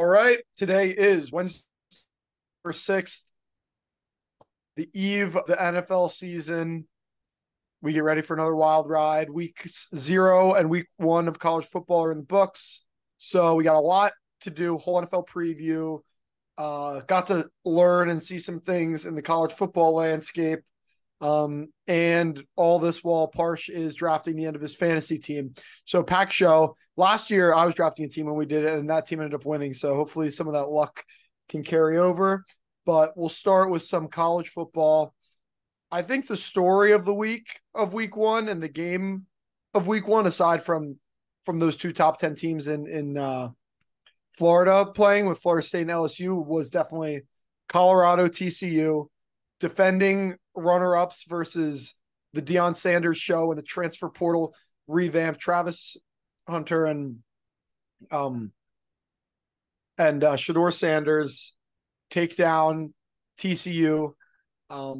All right, today is Wednesday, November 6th, the eve of the NFL season. We get ready for another wild ride. Week 0 and week 1 of college football are in the books, so we got a lot to do. Whole NFL preview. Got to learn and see some things in the college football landscape. And all this while Parsh is drafting the end of his fantasy team. So Pack Show, last year I was drafting a team when we did it, and that team ended up winning. So hopefully some of that luck can carry over. But we'll start with some college football. I think the story of the week of week 1 and the game of week 1, aside from those two top 10 teams in Florida playing with Florida State and LSU, was definitely Colorado TCU defending runner-ups versus the Deion Sanders show and the transfer portal revamp. Travis Hunter and Shedeur Sanders take down TCU. A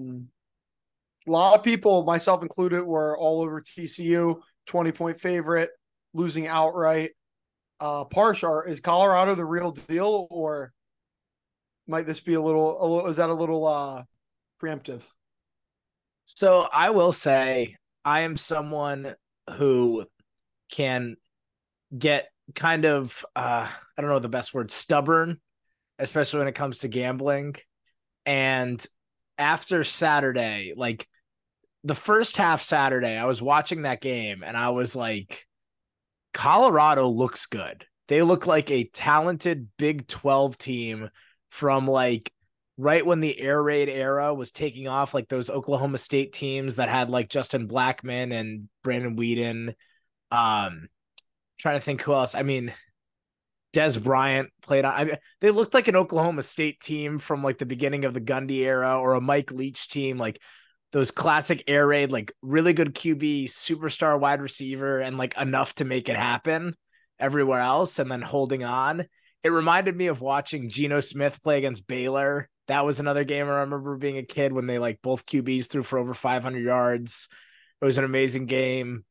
lot of people, myself included, were all over TCU, 20-point favorite, losing outright. Parsh, is Colorado the real deal, or might this be a little preemptive? So I will say I am someone who can get kind of, I don't know the best word, stubborn, especially when it comes to gambling. And after Saturday, like the first half Saturday, I was watching that game and I was like, Colorado looks good. They look like a talented Big 12 team from like right when the air raid era was taking off, like those Oklahoma State teams that had like Justin Blackmon and Brandon Weeden. Trying to think who else. I mean, Dez Bryant played on. I mean, they looked like an Oklahoma State team from like the beginning of the Gundy era, or a Mike Leach team, like those classic air raid, like really good QB, superstar wide receiver, and like enough to make it happen everywhere else, and then holding on. It reminded me of watching Geno Smith play against Baylor. That was another game I remember being a kid when they like both QBs threw for over 500 yards. It was an amazing game,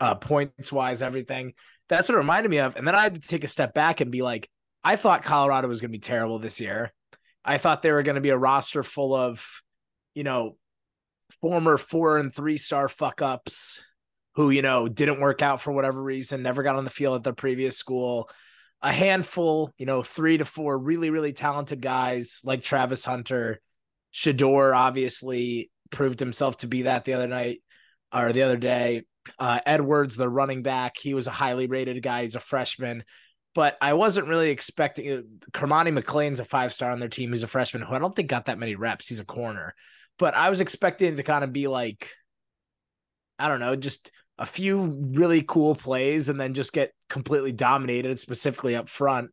points-wise, everything. That's what it reminded me of. And then I had to take a step back and be like, I thought Colorado was going to be terrible this year. I thought they were going to be a roster full of, you know, former 4- and 3-star fuck-ups who, you know, didn't work out for whatever reason, never got on the field at their previous school. A handful, you know, 3 to 4 really, really talented guys like Travis Hunter. Shedeur obviously proved himself to be that the other day. Edwards, the running back, he was a highly rated guy. He's a freshman, but I wasn't really expecting it. Kermani McLean's a 5-star on their team. He's a freshman who I don't think got that many reps. He's a corner, but I was expecting to kind of be like, I don't know, just a few really cool plays and then just get completely dominated, specifically up front.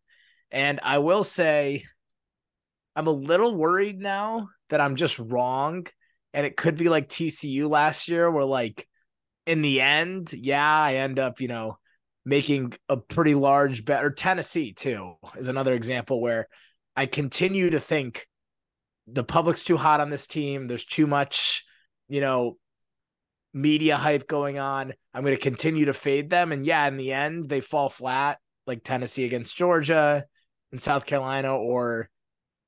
And I will say I'm a little worried now that I'm just wrong. And it could be like TCU last year where like in the end, yeah, I end up, you know, making a pretty large bet. Or Tennessee too is another example where I continue to think the public's too hot on this team. There's too much, you know, media hype going on. I'm going to continue to fade them. And yeah, in the end, they fall flat, like Tennessee against Georgia and South Carolina, or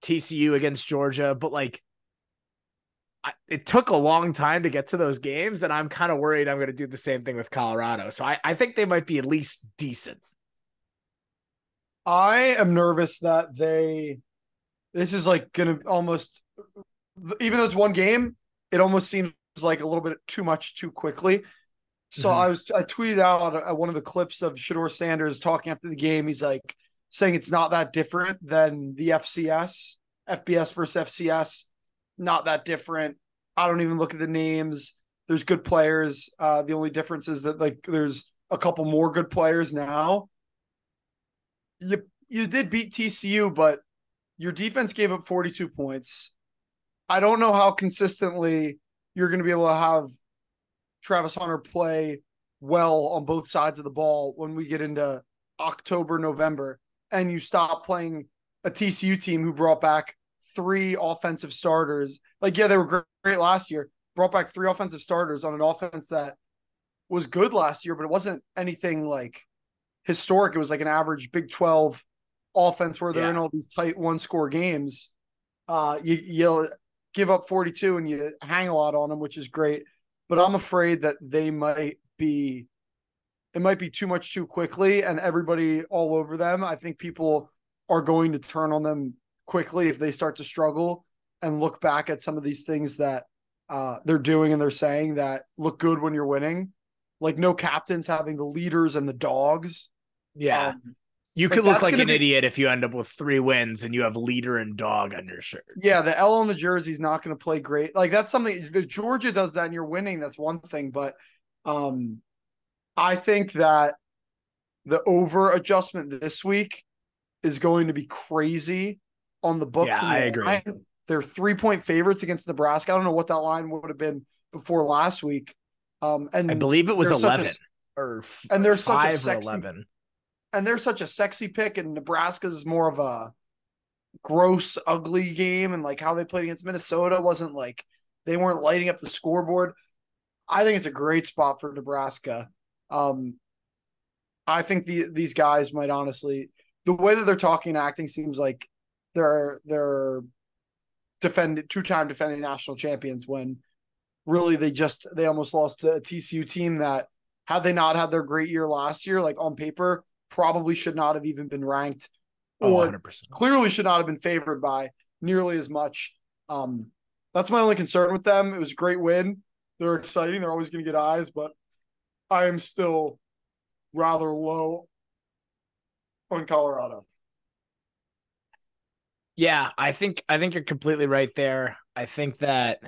TCU against Georgia. But like, it took a long time to get to those games. And I'm kind of worried I'm going to do the same thing with Colorado. So I think they might be at least decent. I am nervous that this is like going to almost, even though it's one game, it almost seems like a little bit too much too quickly. So mm-hmm. I tweeted out one of the clips of Shedeur Sanders talking after the game. He's like saying it's not that different than the FBS versus FCS. Not that different. I don't even look at the names. There's good players. The only difference is that like there's a couple more good players now. You did beat TCU, but your defense gave up 42 points. I don't know how consistently you're going to be able to have Travis Hunter play well on both sides of the ball when we get into October, November, and you stop playing a TCU team who brought back 3 offensive starters. Like, yeah, they were great last year, brought back 3 offensive starters on an offense that was good last year, but it wasn't anything like historic. It was like an average Big 12 offense where they're in all these tight one-score games. You'll give up 42 and you hang a lot on them, which is great. But I'm afraid that they might be – it might be too much too quickly and everybody all over them. I think people are going to turn on them quickly if they start to struggle and look back at some of these things that they're doing and they're saying that look good when you're winning. Like no captains having the leaders and the dogs. Yeah. You could look like an idiot if you end up with 3 wins and you have leader and dog on your shirt. Yeah, the L on the jersey is not going to play great. Like that's something – if Georgia does that and you're winning, that's one thing. But I think that the over adjustment this week is going to be crazy on the books. Yeah, I agree. They're 3-point favorites against Nebraska. I don't know what that line would have been before last week. And I believe it was 11 and they're such a sexy, 11. And they're such a sexy pick, and Nebraska's more of a gross, ugly game, and like how they played against Minnesota wasn't like they weren't lighting up the scoreboard. I think it's a great spot for Nebraska. I think these guys might honestly the way that they're talking and acting seems like they're two-time defending national champions when really they almost lost to a TCU team that had they not had their great year last year, like on paper, probably should not have even been ranked or 100%. Clearly should not have been favored by nearly as much. That's my only concern with them. It was a great win. They're exciting. They're always going to get eyes, but I am still rather low on Colorado. Yeah, I think you're completely right there. I think that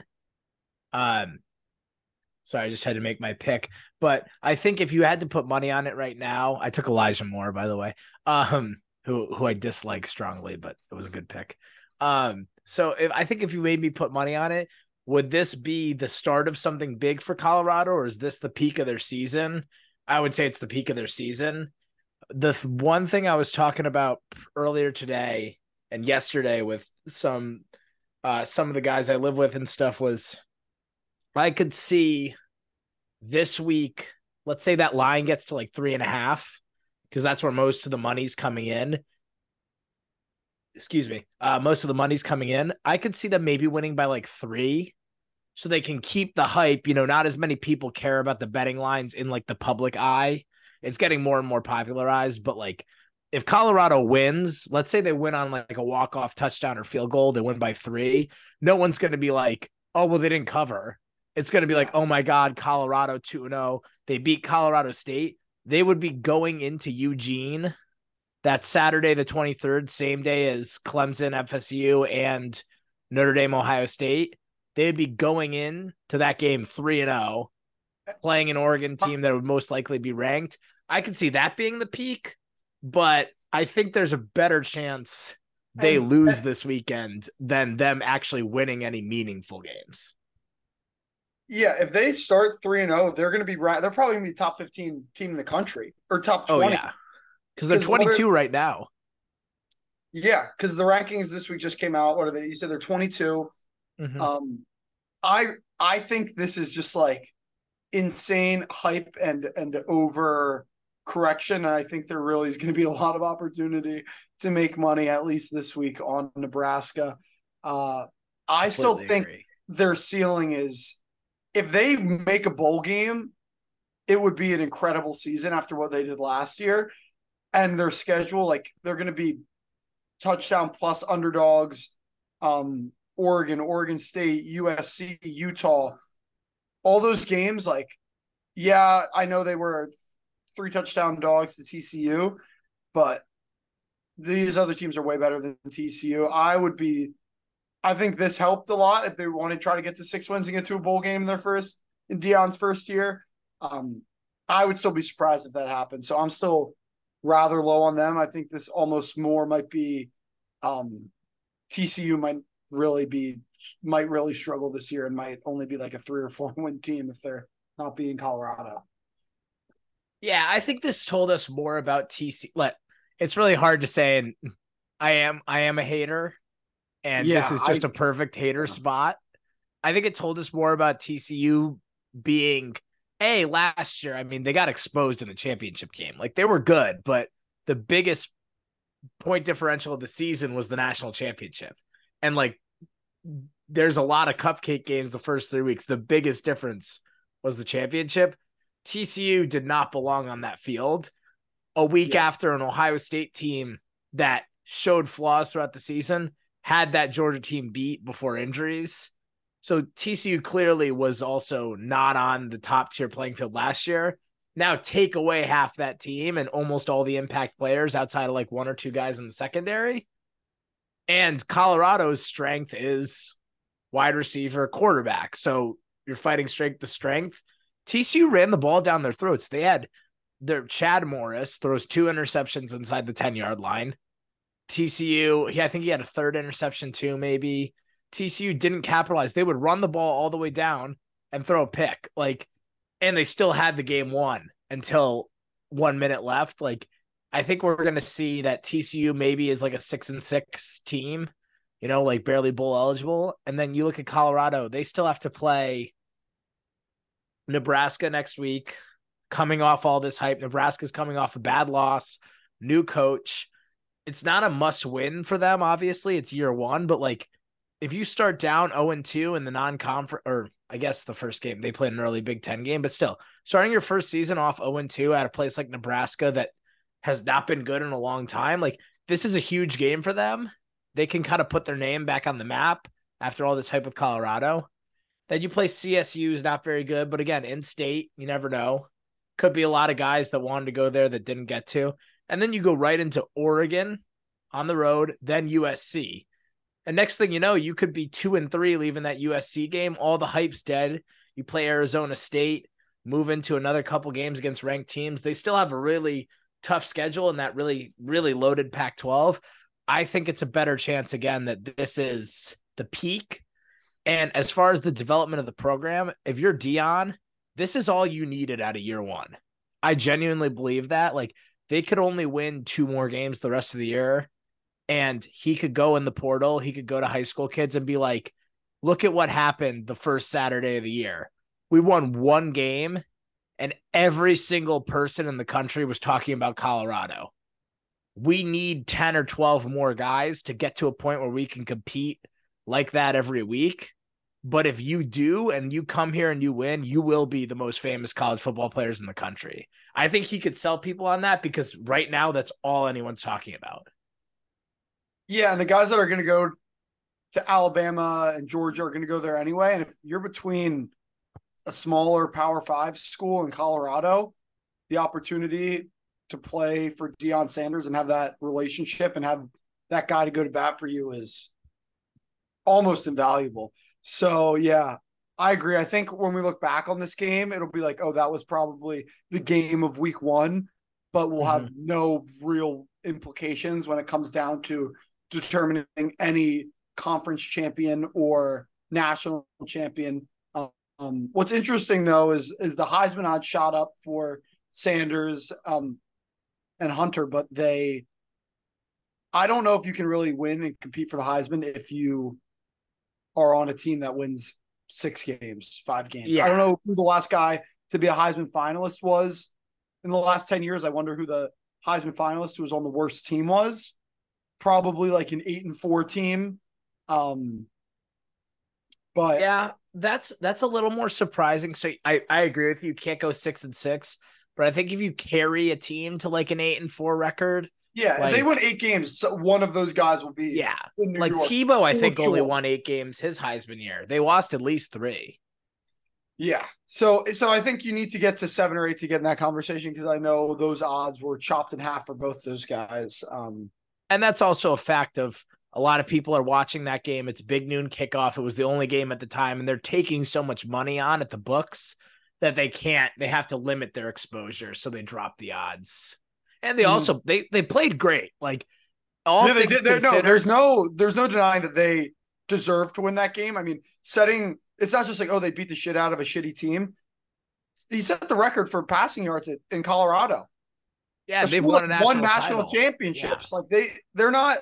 sorry, I just had to make my pick. But I think if you had to put money on it right now, I took Elijah Moore, by the way, who I dislike strongly, but it was a good pick. So I think if you made me put money on it, would this be the start of something big for Colorado, or is this the peak of their season? I would say it's the peak of their season. The one thing I was talking about earlier today and yesterday with some of the guys I live with and stuff was I could see this week, let's say that line gets to like 3.5, because that's where most of the money's coming in. Excuse me. Most of the money's coming in. I could see them maybe winning by like 3 so they can keep the hype. You know, not as many people care about the betting lines in like the public eye. It's getting more and more popularized, but like if Colorado wins, let's say they win on like a walk-off touchdown or field goal, they win by 3. No one's going to be like, oh, well, they didn't cover. It's going to be like, oh, my God, Colorado 2-0. They beat Colorado State. They would be going into Eugene that Saturday the 23rd, same day as Clemson, FSU, and Notre Dame, Ohio State. They'd be going in to that game 3-0, playing an Oregon team that would most likely be ranked. I could see that being the peak, but I think there's a better chance they lose this weekend than them actually winning any meaningful games. Yeah, if they start 3-0, they're going to be right. They're probably going to be top 15 team in the country or top 20. Oh, yeah. Because they're 22 right now. Yeah, because the rankings this week just came out. What are they? You said they're 22. Mm-hmm. I think this is just like insane hype and over correction. And I think there really is going to be a lot of opportunity to make money, at least this week, on Nebraska. I still think their ceiling is. If they make a bowl game, it would be an incredible season after what they did last year. And their schedule, like they're going to be touchdown plus underdogs, Oregon State, USC, Utah, all those games. Like, yeah, I know they were 3 touchdown dogs to TCU, but these other teams are way better than TCU. I think this helped a lot if they want to try to get to 6 wins and get to a bowl game in Deion's first year. I would still be surprised if that happened. So I'm still rather low on them. I think this almost more might be TCU might really struggle this year and might only be like a 3 or 4 win team if they're not beating Colorado. Yeah, I think this told us more about TCU. It's really hard to say, and I am a hater. And this is just a perfect hater spot. I think it told us more about TCU being, last year, I mean, they got exposed in the championship game. Like, they were good, but the biggest point differential of the season was the national championship. And like, there's a lot of cupcake games the first 3 weeks. The biggest difference was the championship. TCU did not belong on that field. A week after, an Ohio State team that showed flaws throughout the season had that Georgia team beat before injuries. So TCU clearly was also not on the top tier playing field last year. Now take away half that team and almost all the impact players outside of like one or two guys in the secondary. And Colorado's strength is wide receiver, quarterback. So you're fighting strength to strength. TCU ran the ball down their throats. They had their Chad Morris throws two interceptions inside the 10-yard line. TCU, I think he had a third interception too, maybe. TCU didn't capitalize. They would run the ball all the way down and throw a pick. Like, and they still had the game won until 1 minute left. Like, I think we're going to see that TCU maybe is like a 6-6 team, you know, like barely bowl eligible. And then you look at Colorado, they still have to play Nebraska next week, coming off all this hype. Nebraska's coming off a bad loss, new coach. It's not a must win for them. Obviously it's year one, but like, if you start down 0-2 in the non-conference, or I guess the first game, they played an early Big Ten game, but still, starting your first season off 0-2 at a place like Nebraska that has not been good in a long time, like this is a huge game for them. They can kind of put their name back on the map after all this hype with Colorado. Then you play CSU, is not very good, but again, in-state, you never know. Could be a lot of guys that wanted to go there that didn't get to. And then you go right into Oregon on the road, then USC. And next thing you know, you could be 2-3 leaving that USC game. All the hype's dead. You play Arizona State, move into another couple games against ranked teams. They still have a really tough schedule and that really, really loaded Pac-12. I think it's a better chance, again, that this is the peak. And as far as the development of the program, if you're Deion, this is all you needed out of year one. I genuinely believe that. Like, they could only win two more games the rest of the year. And he could go in the portal, he could go to high school kids and be like, look at what happened the first Saturday of the year. We won one game and every single person in the country was talking about Colorado. We need 10 or 12 more guys to get to a point where we can compete like that every week. But if you do and you come here and you win, you will be the most famous college football players in the country. I think he could sell people on that because right now that's all anyone's talking about. Yeah, and the guys that are going to go to Alabama and Georgia are going to go there anyway. And if you're between a smaller Power 5 school in Colorado, the opportunity to play for Deion Sanders and have that relationship and have that guy to go to bat for you is almost invaluable. So, yeah, I agree. I think when we look back on this game, it'll be like, oh, that was probably the game of week one, but we'll have no real implications when it comes down to determining any conference champion or national champion. What's interesting though is the Heisman odds shot up for Sanders and Hunter, but I don't know if you can really win and compete for the Heisman if you are on a team that wins 6 games, 5 games. Yeah. I don't know who the last guy to be a Heisman finalist was in the last 10 years. I wonder who the Heisman finalist who was on the worst team was. Probably like an 8-4 team. But yeah, that's a little more surprising. So I agree with you. You can't go 6-6, but I think if you carry a team to like an 8-4 record, yeah, like, if they won 8 games, so one of those guys will be in New like York. Tebow, I think only won 8 games his Heisman year. They lost at least 3. Yeah. So I think you need to get to 7 or 8 to get in that conversation because I know those odds were chopped in half for both those guys. And that's also a fact of a lot of people are watching that game. It's big noon kickoff. It was the only game at the time, and they're taking so much money on at the books that they have to limit their exposure. So they drop the odds. And they also, they played great. Like all they did, there's no denying that they deserve to win that game. I mean, it's not just like, oh, they beat the shit out of a shitty team. He set the record for passing yards in Colorado. Yeah, they've won national championships. Yeah. Like they're not.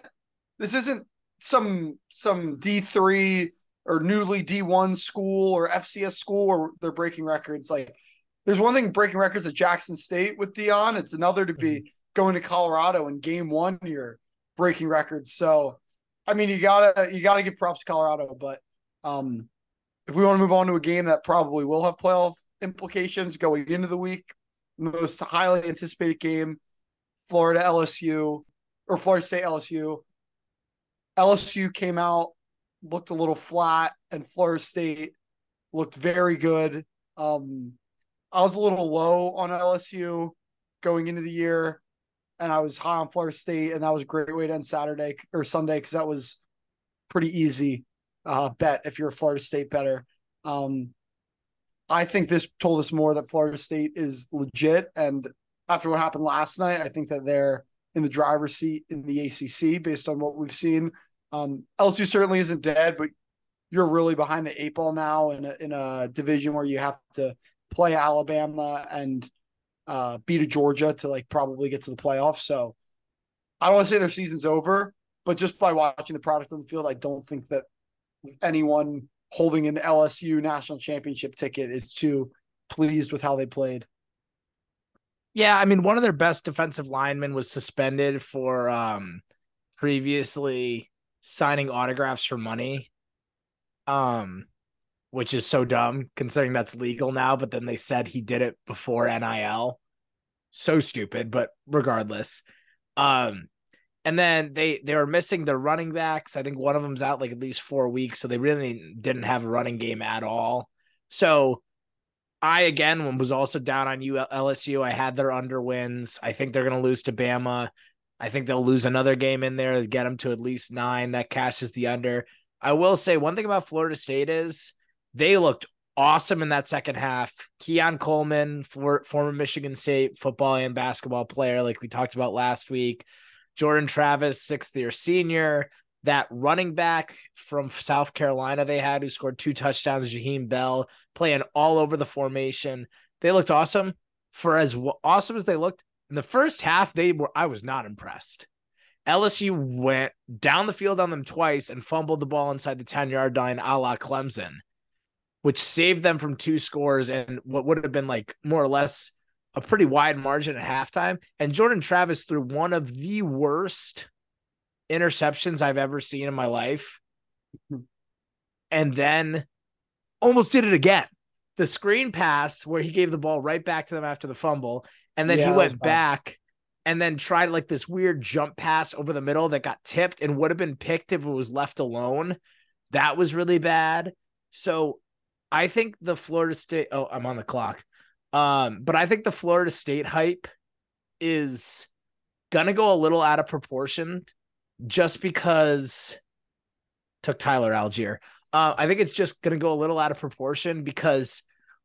This isn't some D3 or newly D1 school or FCS school where they're breaking records. Like there's one thing breaking records at Jackson State with Deion. It's another to be going to Colorado in game 1 year breaking records. So, I mean, you gotta give props to Colorado, but if we want to move on to a game that probably will have playoff implications going into the week, most highly anticipated game, Florida State LSU. LSU came out, looked a little flat, and Florida State looked very good. I was a little low on LSU going into the year, and I was high on Florida State, and that was a great way to end Saturday or Sunday because that was pretty easy bet if you're a Florida State better. I think this told us more that Florida State is legit, and after what happened last night, I think that they're in the driver's seat in the ACC based on what we've seen. LSU certainly isn't dead, but you're really behind the eight ball now in a division where you have to play Alabama and beat a Georgia to like probably get to the playoffs. So I don't want to say their season's over, but just by watching the product on the field, I don't think that anyone holding an LSU national championship ticket is too pleased with how they played. Yeah, I mean, one of their best defensive linemen was suspended for previously signing autographs for money, which is so dumb considering that's legal now, but then they said he did it before NIL. So stupid, but regardless. And then they were missing their running backs. I think one of them's out like at least 4 weeks, so they really didn't have a running game at all. So I, again, was also down on LSU. I had their under wins. I think they're going to lose to Bama. I think they'll lose another game in there to get them to at least 9. That cashes the under. I will say one thing about Florida State is they looked awesome in that second half. Keon Coleman, former Michigan State football and basketball player like we talked about last week. Jordan Travis, 6th-year senior. That running back from South Carolina they had who scored 2 touchdowns, Jaheim Bell, playing all over the formation. They looked awesome. For as awesome as they looked in the first half, I was not impressed. LSU went down the field on them twice and fumbled the ball inside the 10-yard line a la Clemson, which saved them from 2 scores and what would have been like more or less a pretty wide margin at halftime. And Jordan Travis threw one of the worst interceptions I've ever seen in my life, and then almost did it again. The screen pass where he gave the ball right back to them after the fumble, and then he went back and then tried like this weird jump pass over the middle that got tipped and would have been picked if it was left alone. That was really bad. So I think the Florida State I'm on the clock. But I think the Florida State hype is gonna go a little out of proportion. Just because took Tyler Algier. I think it's just going to go a little out of proportion because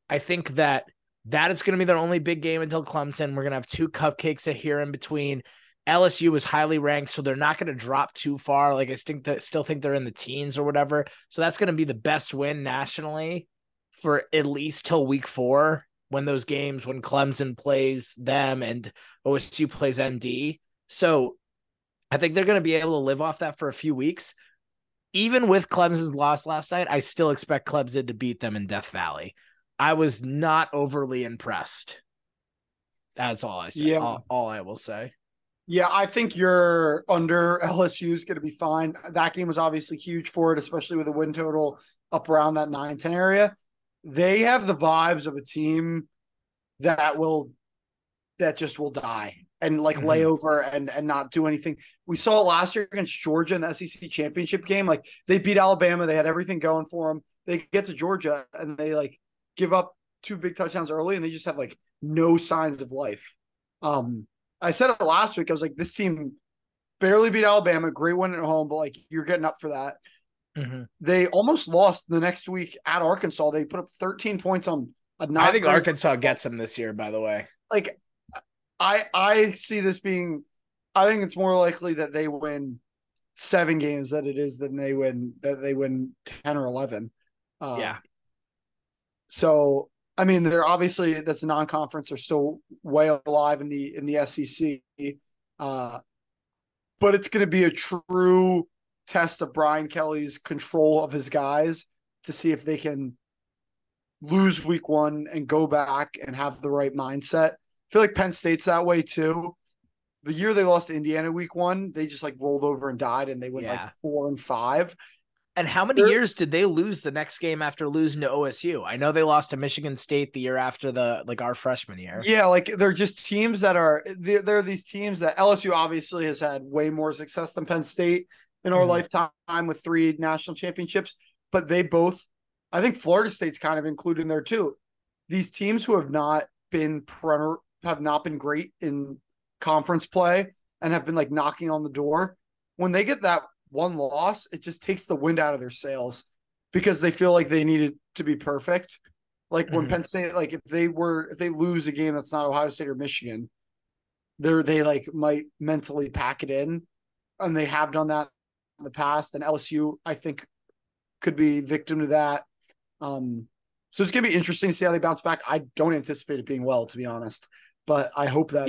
I think that is going to be their only big game until Clemson. We're going to have 2 cupcakes here in between. LSU is highly ranked, so they're not going to drop too far. Like I think still think they're in the teens or whatever. So that's going to be the best win nationally for at least till week 4 when those games, when Clemson plays them and OSU plays ND. So I think they're going to be able to live off that for a few weeks. Even with Clemson's loss last night, I still expect Clemson to beat them in Death Valley. I was not overly impressed. That's all I say. Yeah. All I will say. Yeah, I think your under LSU is going to be fine. That game was obviously huge for it, especially with a win total up around that 9-10 area. They have the vibes of a team that just will die and like lay over and not do anything. We saw it last year against Georgia in the SEC championship game. Like they beat Alabama. They had everything going for them. They get to Georgia and they like give up 2 big touchdowns early and they just have like no signs of life. I said it last week. I was like, this team barely beat Alabama. Great win at home, but like you're getting up for that. Mm-hmm. They almost lost the next week at Arkansas. They put up 13 points on a 9. I think Arkansas gets them this year, by the way. Like, I see this being – I think it's more likely that they win 7 games than it is that they win 10 or 11. Yeah. So, I mean, they're obviously – that's a non-conference. They're still way alive in the SEC. But it's going to be a true test of Brian Kelly's control of his guys to see if they can lose week 1 and go back and have the right mindset. I feel like Penn State's that way too. the year they lost to Indiana week 1, they just like rolled over and died, and they went like 4-5. And how many years did they lose the next game after losing to OSU? I know they lost to Michigan State the year after the our freshman year. Yeah, like they're just teams that are – they're these teams that LSU obviously has had way more success than Penn State in our lifetime with 3 national championships. But they both – I think Florida State's kind of included in there too. These teams who have not been great in conference play and have been like knocking on the door, when they get that – one loss, it just takes the wind out of their sails because they feel like they needed to be perfect. Like when Penn State, like if they lose a game that's not Ohio State or Michigan, they like might mentally pack it in, and they have done that in the past. And LSU, I think, could be victim to that. So it's gonna be interesting to see how they bounce back. I don't anticipate it being well, to be honest, but I hope that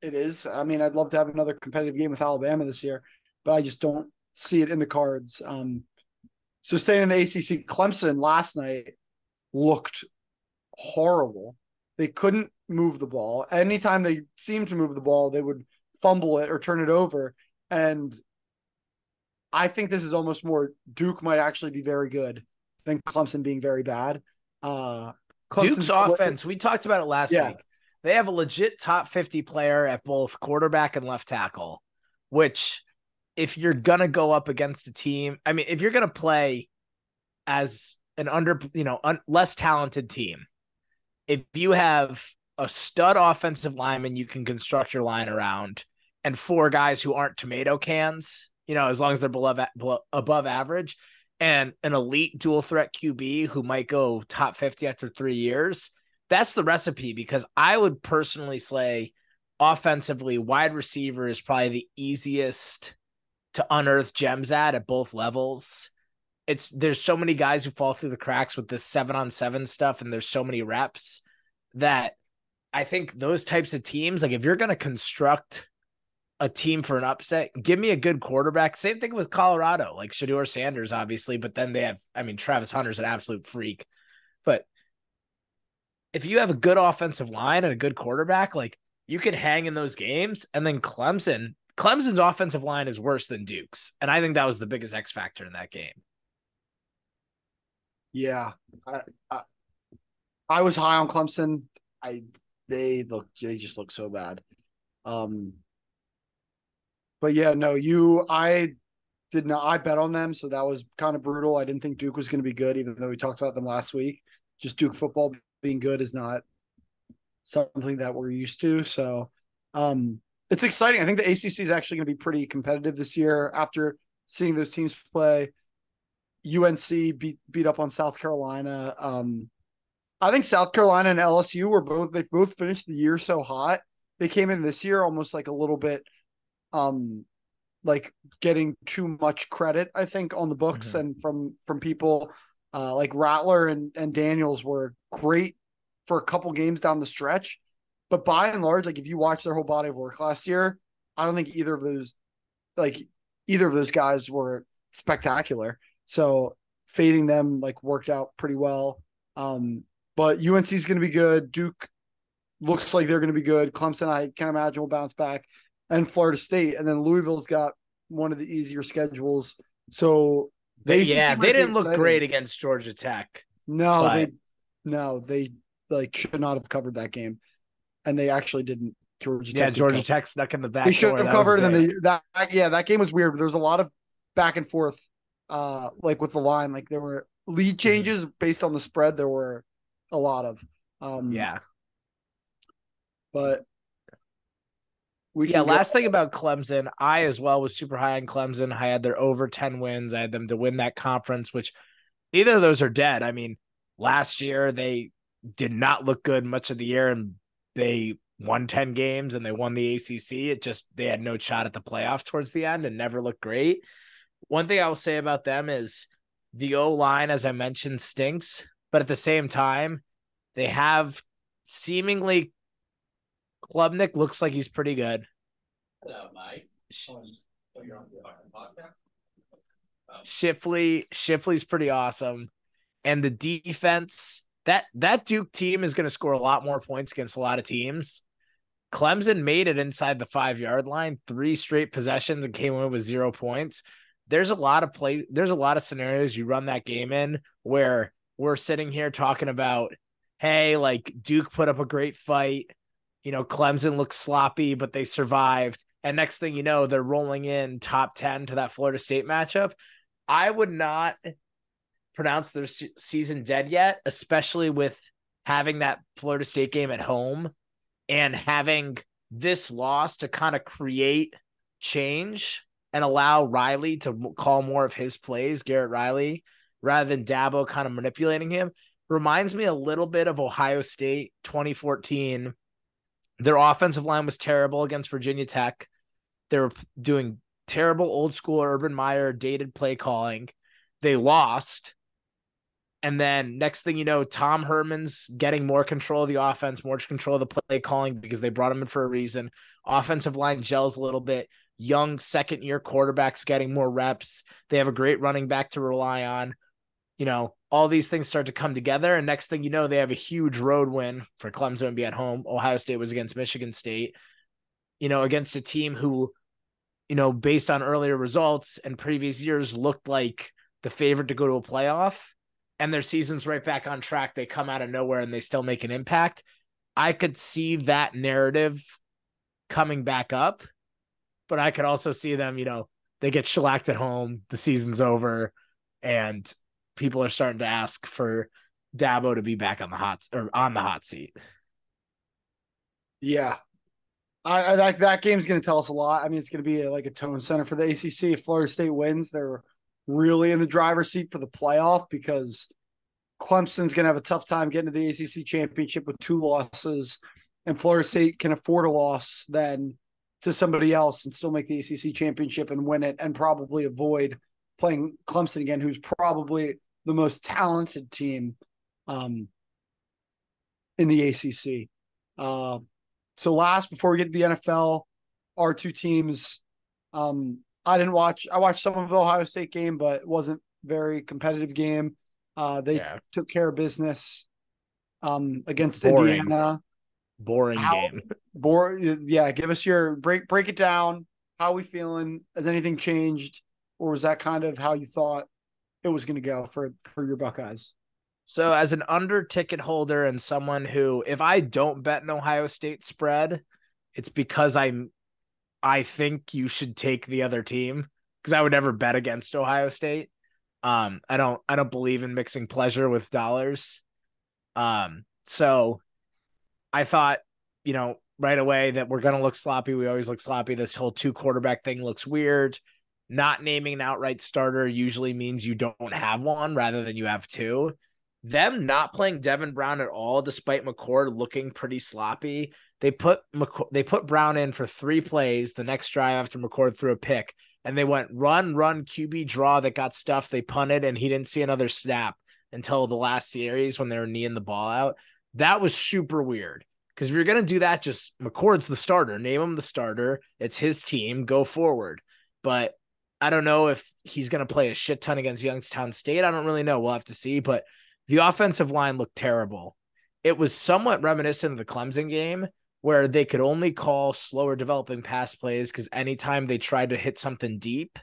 it is. I mean, I'd love to have another competitive game with Alabama this year, but I just don't see it in the cards. So staying in the ACC, Clemson last night looked horrible. They couldn't move the ball. Anytime they seemed to move the ball, they would fumble it or turn it over. And I think this is almost more Duke might actually be very good than Clemson being very bad. Duke's offense, we talked about it last week. They have a legit top 50 player at both quarterback and left tackle, which – if you're going to go up against a team, I mean, if you're going to play as an less talented team, if you have a stud offensive lineman, you can construct your line around, and 4 guys who aren't tomato cans, you know, as long as they're above average, and an elite dual threat QB who might go top 50 after 3 years. That's the recipe, because I would personally say offensively, wide receiver is probably the easiest to unearth gems at both levels. There's so many guys who fall through the cracks with this 7-on-7 stuff, and there's so many reps that I think those types of teams, like if you're going to construct a team for an upset, give me a good quarterback. Same thing with Colorado, like Shedeur Sanders, obviously, but then they have, I mean, Travis Hunter's an absolute freak. But if you have a good offensive line and a good quarterback, like you can hang in those games. And then Clemson's offensive line is worse than Duke's, and I think that was the biggest X factor in that game. Yeah, I was high on Clemson. They just look so bad. But yeah, no, I did not. I bet on them, so that was kind of brutal. I didn't think Duke was going to be good, even though we talked about them last week. Just Duke football being good is not something that we're used to. So, it's exciting. I think the ACC is actually going to be pretty competitive this year after seeing those teams play. UNC beat up on South Carolina. I think South Carolina and LSU both finished the year so hot. They came in this year almost like a little bit like getting too much credit, I think, on the books and from people like Rattler and Daniels were great for a couple games down the stretch. But by and large, like if you watch their whole body of work last year, I don't think either of those guys were spectacular. So fading them like worked out pretty well. But UNC is going to be good. Duke looks like they're going to be good. Clemson, I can't imagine, will bounce back, and Florida State, and then Louisville's got one of the easier schedules. So they didn't look great against Georgia Tech. No, they like should not have covered that game. And they actually didn't. Georgia Tech snuck in the back. They should have covered. And that game was weird. There was a lot of back and forth, like with the line. Like there were lead changes based on the spread. There were a lot of. But last thing about Clemson, I as well was super high on Clemson. I had their over 10 wins. I had them to win that conference, which neither of those are dead. I mean, last year they did not look good much of the year, and they won 10 games and they won the ACC. They had no shot at the playoff towards the end and never looked great. One thing I will say about them is the O-line, as I mentioned, stinks, but at the same time, they have seemingly Klubnik looks like he's pretty good. Hello, Mike. You're on the podcast. Shifley's pretty awesome. And the defense, that Duke team is going to score a lot more points against a lot of teams. Clemson made it inside the 5-yard line, 3 straight possessions, and came away with 0 points. There's a lot of play. There's a lot of scenarios you run that game in where we're sitting here talking about, hey, like Duke put up a great fight. You know, Clemson looked sloppy, but they survived. And next thing you know, they're rolling in top 10 to that Florida State matchup. I would not pronounce their season dead yet, especially with having that Florida State game at home and having this loss to kind of create change and allow Riley to call more of his plays, Garrett Riley, rather than Dabo kind of manipulating him. Reminds me a little bit of Ohio State 2014. Their offensive line was terrible against Virginia Tech. They were doing terrible old school Urban Meyer dated play calling. They lost. And then next thing you know, Tom Herman's getting more control of the offense, more control of the play calling because they brought him in for a reason. Offensive line gels a little bit. Young second-year quarterbacks getting more reps. They have a great running back to rely on. You know, all these things start to come together. And next thing you know, they have a huge road win for Clemson to be at home. Ohio State was against Michigan State, you know, against a team who, you know, based on earlier results and previous years looked like the favorite to go to a playoff. And their season's right back on track. They come out of nowhere and they still make an impact. I could see that narrative coming back up. But I could also see them, you know, they get shellacked at home, the season's over, and people are starting to ask for Dabo to be back on the hot seat. Yeah. That game's going to tell us a lot. I mean, it's going to be like a tone center for the ACC. If Florida State wins, they're really in the driver's seat for the playoff because Clemson's going to have a tough time getting to the ACC championship with 2 losses, and Florida State can afford a loss then to somebody else and still make the ACC championship and win it and probably avoid playing Clemson again, who's probably the most talented team in the ACC. So last, before we get to the NFL, our 2 teams, I watched some of the Ohio State game, but it wasn't very competitive game. They took care of business against Indiana. Boring game. Yeah, give us your break it down. How are we feeling? Has anything changed? Or was that kind of how you thought it was going to go for your Buckeyes? So as an under ticket holder and someone who, if I don't bet an Ohio State spread, it's because I think you should take the other team because I would never bet against Ohio State. I don't believe in mixing pleasure with dollars. So I thought, you know, right away that we're going to look sloppy. We always look sloppy. This whole 2 quarterback thing looks weird. Not naming an outright starter usually means you don't have one rather than you have 2. Them not playing Devin Brown at all, despite McCord looking pretty sloppy. They put Brown in for 3 plays the next drive after McCord threw a pick, and they went run, QB draw that got stuffed. They punted, and he didn't see another snap until the last series when they were kneeing the ball out. That was super weird because if you're going to do that, just McCord's the starter. Name him the starter. It's his team. Go forward. But I don't know if he's going to play a shit ton against Youngstown State. I don't really know. We'll have to see. But the offensive line looked terrible. It was somewhat reminiscent of the Clemson game where they could only call slower developing pass plays because anytime they tried to hit something deep,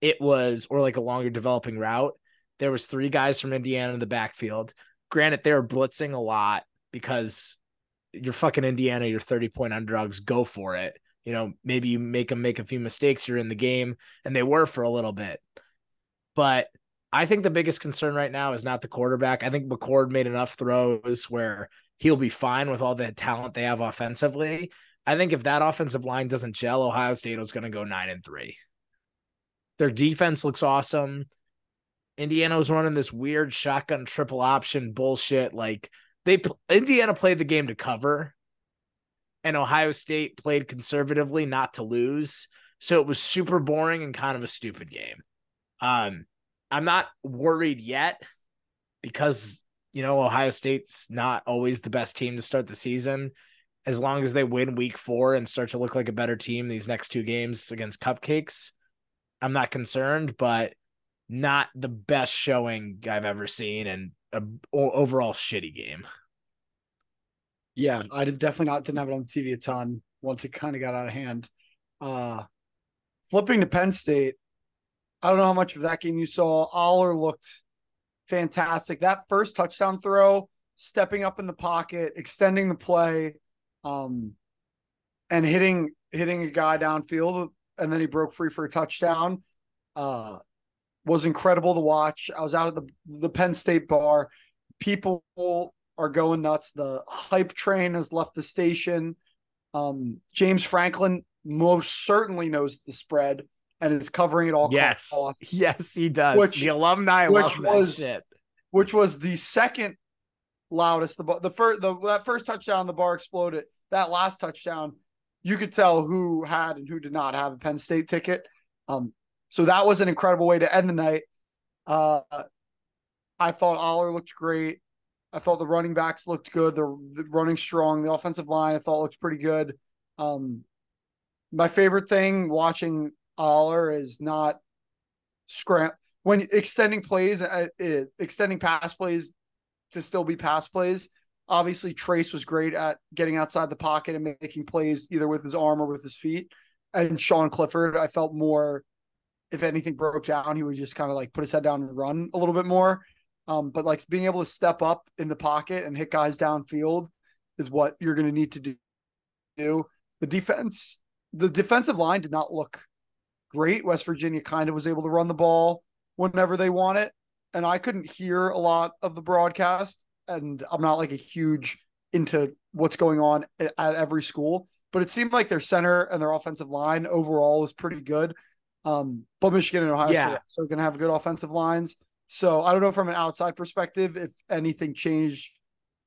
it was or like a longer developing route. There was 3 guys from Indiana in the backfield. Granted, they were blitzing a lot because you're fucking Indiana, you're 30-point underdogs, go for it. You know, maybe you make them make a few mistakes, you're in the game, and they were for a little bit. But I think the biggest concern right now is not the quarterback. I think McCord made enough throws where he'll be fine with all the talent they have offensively. I think if that offensive line doesn't gel, Ohio State is going to go 9-3. Their defense looks awesome. Indiana was running this weird shotgun triple option bullshit. Like Indiana played the game to cover and Ohio State played conservatively not to lose. So it was super boring and kind of a stupid game. I'm not worried yet because, you know, Ohio State's not always the best team to start the season. As long as they win week 4 and start to look like a better team, these next 2 games against cupcakes, I'm not concerned, but not the best showing I've ever seen and an overall shitty game. Yeah, I didn't have it on TV a ton once it kind of got out of hand. Flipping to Penn State, I don't know how much of that game you saw. Aller looked fantastic. That first touchdown throw, stepping up in the pocket, extending the play, and hitting a guy downfield, and then he broke free for a touchdown. Was incredible to watch. I was out at the Penn State bar. People are going nuts. The hype train has left the station. James Franklin most certainly knows the spread and is covering it all. Yes. Costs, yes, he does. Which, the alumni love that shit. Which was the second loudest. That first touchdown, the bar exploded. That last touchdown, you could tell who had and who did not have a Penn State ticket. So that was an incredible way to end the night. I thought Aller looked great. I thought the running backs looked good. They're running strong. The offensive line, I thought, looked pretty good. My favorite thing watching Aller is not when extending plays, extending pass plays to still be pass plays. Obviously, Trace was great at getting outside the pocket and making plays either with his arm or with his feet. And Sean Clifford, I felt more, if anything broke down, he would just kind of like put his head down and run a little bit more. But like being able to step up in the pocket and hit guys downfield is what you're going to need to do. The defensive line did not look great. West Virginia kind of was able to run the ball whenever they want it. And I couldn't hear a lot of the broadcast, and I'm not like a huge into what's going on at every school, but it seemed like their center and their offensive line overall was pretty good. But Michigan and Ohio State are going to have good offensive lines. So I don't know from an outside perspective if anything changed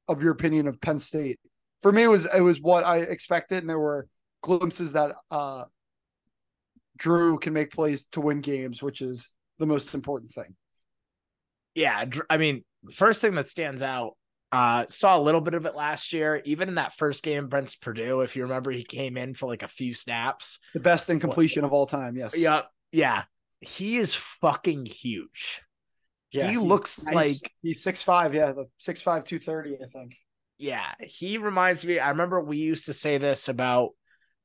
of your opinion of Penn State. For me, it was what I expected, and there were glimpses that Drew can make plays to win games, which is the most important thing. Yeah, I mean, first thing that stands out, saw a little bit of it last year. Even in that first game against Purdue, if you remember, he came in for like a few snaps. The best incompletion of all time, yes. Yeah. He is fucking huge. Yeah, he looks like he's 6'5", 6'5", 230, I think. Yeah, he reminds me. I remember we used to say this about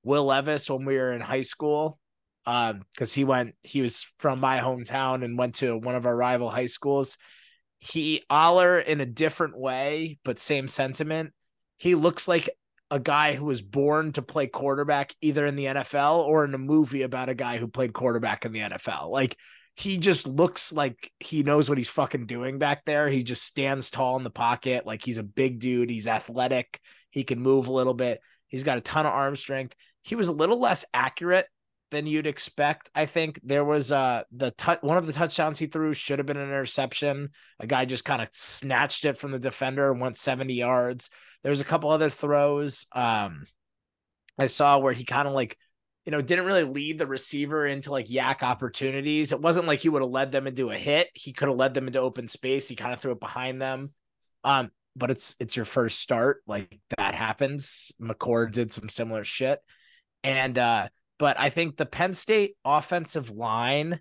Will Levis when we were in high school, because he was from my hometown and went to one of our rival high schools. Aller in a different way, but same sentiment. He looks like a guy who was born to play quarterback either in the NFL or in a movie about a guy who played quarterback in the NFL. Like, he just looks like he knows what he's fucking doing back there. He just stands tall in the pocket. Like, he's a big dude. He's athletic. He can move a little bit. He's got a ton of arm strength. He was a little less accurate than you'd expect. I think there was one of the touchdowns he threw should have been an interception. A guy just kind of snatched it from the defender and went 70 yards. There was a couple other throws I saw where he kind of like, didn't really lead the receiver into like yak opportunities. It wasn't like he would have led them into a hit. He could have led them into open space. He kind of threw it behind them. But it's your first start. Like, that happens. McCord did some similar shit. And, but I think the Penn State offensive line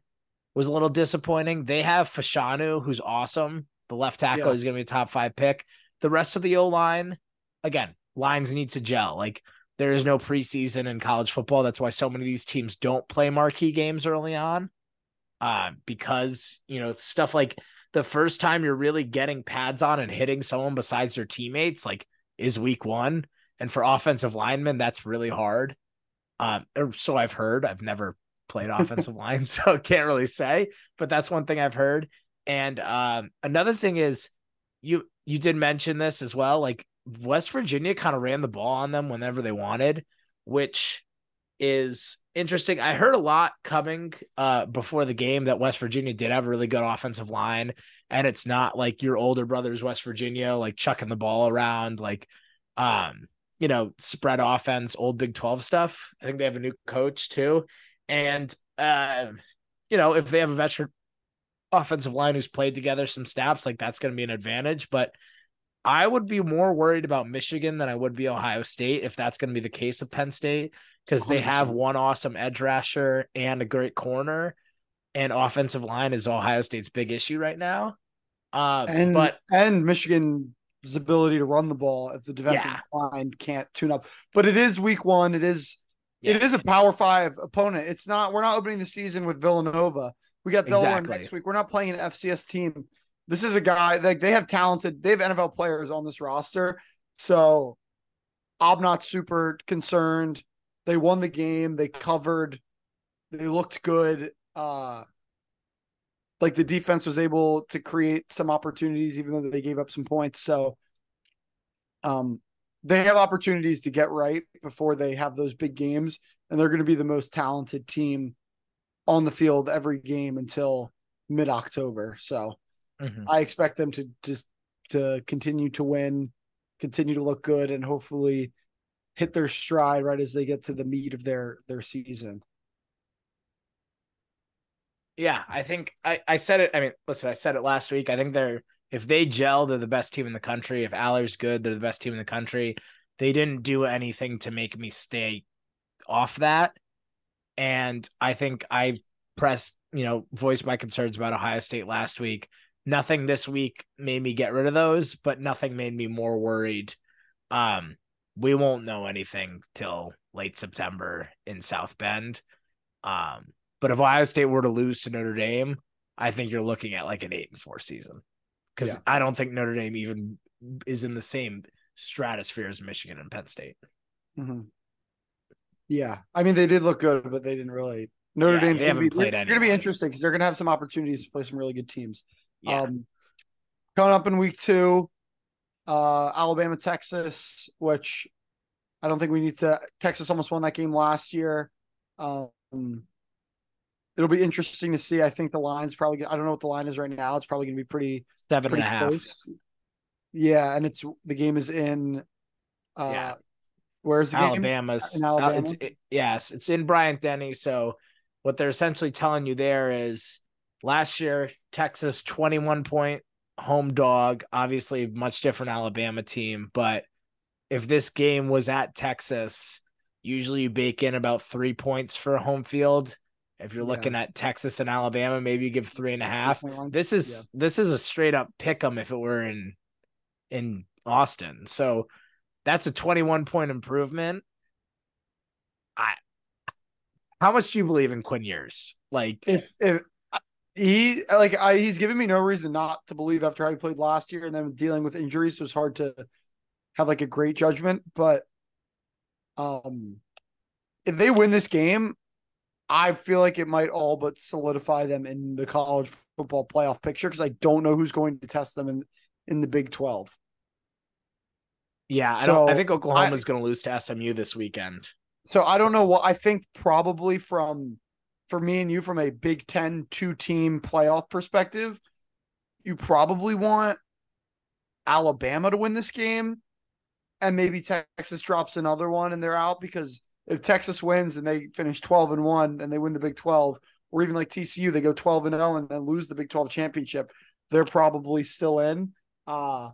was a little disappointing. They have Fashanu, who's awesome. The left tackle is going to be a top 5 pick. The rest of the O-line, again, lines need to gel. Like, there is no preseason in college football. That's why so many of these teams don't play marquee games early on, because, stuff like the first time you're really getting pads on and hitting someone besides your teammates, like, is week 1. And for offensive linemen, that's really hard. So I've heard. I've never played offensive line, so I can't really say, but that's one thing I've heard. And another thing is you did mention this as well. Like, West Virginia kind of ran the ball on them whenever they wanted, which is interesting. I heard a lot coming before the game that West Virginia did have a really good offensive line, and it's not like your older brother's West Virginia, like chucking the ball around, like, spread offense, old Big 12 stuff. I think they have a new coach too. And, if they have a veteran offensive line who's played together some snaps, like, that's going to be an advantage. But I would be more worried about Michigan than I would be Ohio State if that's going to be the case of Penn State, because they have one awesome edge rusher and a great corner, and offensive line is Ohio State's big issue right now. And Michigan ability to run the ball if the defensive line can't tune up. But it is week one. It is a power five opponent. It's not, we're not opening the season with Villanova. We got Delaware next week. We're not playing an FCS team. This is a guy, like, they have NFL players on this roster. So I'm not super concerned. They won the game. They covered. They looked good. Like, the defense was able to create some opportunities, even though they gave up some points. So they have opportunities to get right before they have those big games. And they're going to be the most talented team on the field every game until mid-October. So I expect them to just to continue to win, continue to look good, and hopefully hit their stride right as they get to the meat of their season. Yeah, I think I said it. I mean, listen, I said it last week. I think if they gel, they're the best team in the country. If Aller's good, they're the best team in the country. They didn't do anything to make me stay off that. And I think I voiced my concerns about Ohio State last week. Nothing this week made me get rid of those, but nothing made me more worried. We won't know anything till late September in South Bend. But if Ohio State were to lose to Notre Dame, I think you're looking at like an 8-4 season, because I don't think Notre Dame even is in the same stratosphere as Michigan and Penn State. Mm-hmm. Yeah. I mean, they did look good, but they didn't really. Notre Dame's going to be interesting because they're going to have some opportunities to play some really good teams. Yeah. Coming up in week two, Alabama, Texas, which I don't think we need to. Texas almost won that game last year. It'll be interesting to see. I think the line's probably, I don't know what the line is right now. It's probably going to be pretty 7.5. Close. Yeah. And the game is in, where's the Alabama's game? In Alabama. It's in Bryant-Denny. So what they're essentially telling you there is last year, Texas 21-point home dog, obviously much different Alabama team. But if this game was at Texas, usually you bake in about 3 points for home field. If you're looking at Texas and Alabama, maybe you give 3.5. This is a straight up pick 'em if it were in Austin. So that's a 21-point improvement. How much do you believe in Quinn Ewers? Like, he's giving me no reason not to believe after how he played last year, and then dealing with injuries, so it's hard to have like a great judgment. But if they win this game, I feel like it might all but solidify them in the college football playoff picture, because I don't know who's going to test them in the Big 12. Yeah, I think Oklahoma's going to lose to SMU this weekend. So I don't know what I think. Probably for me and you, from a Big 10 2-team playoff perspective, you probably want Alabama to win this game, and maybe Texas drops another one and they're out, because if Texas wins and they finish 12-1 and they win the Big 12, or even like TCU, they go 12-0 and then lose the Big 12 championship, they're probably still in. But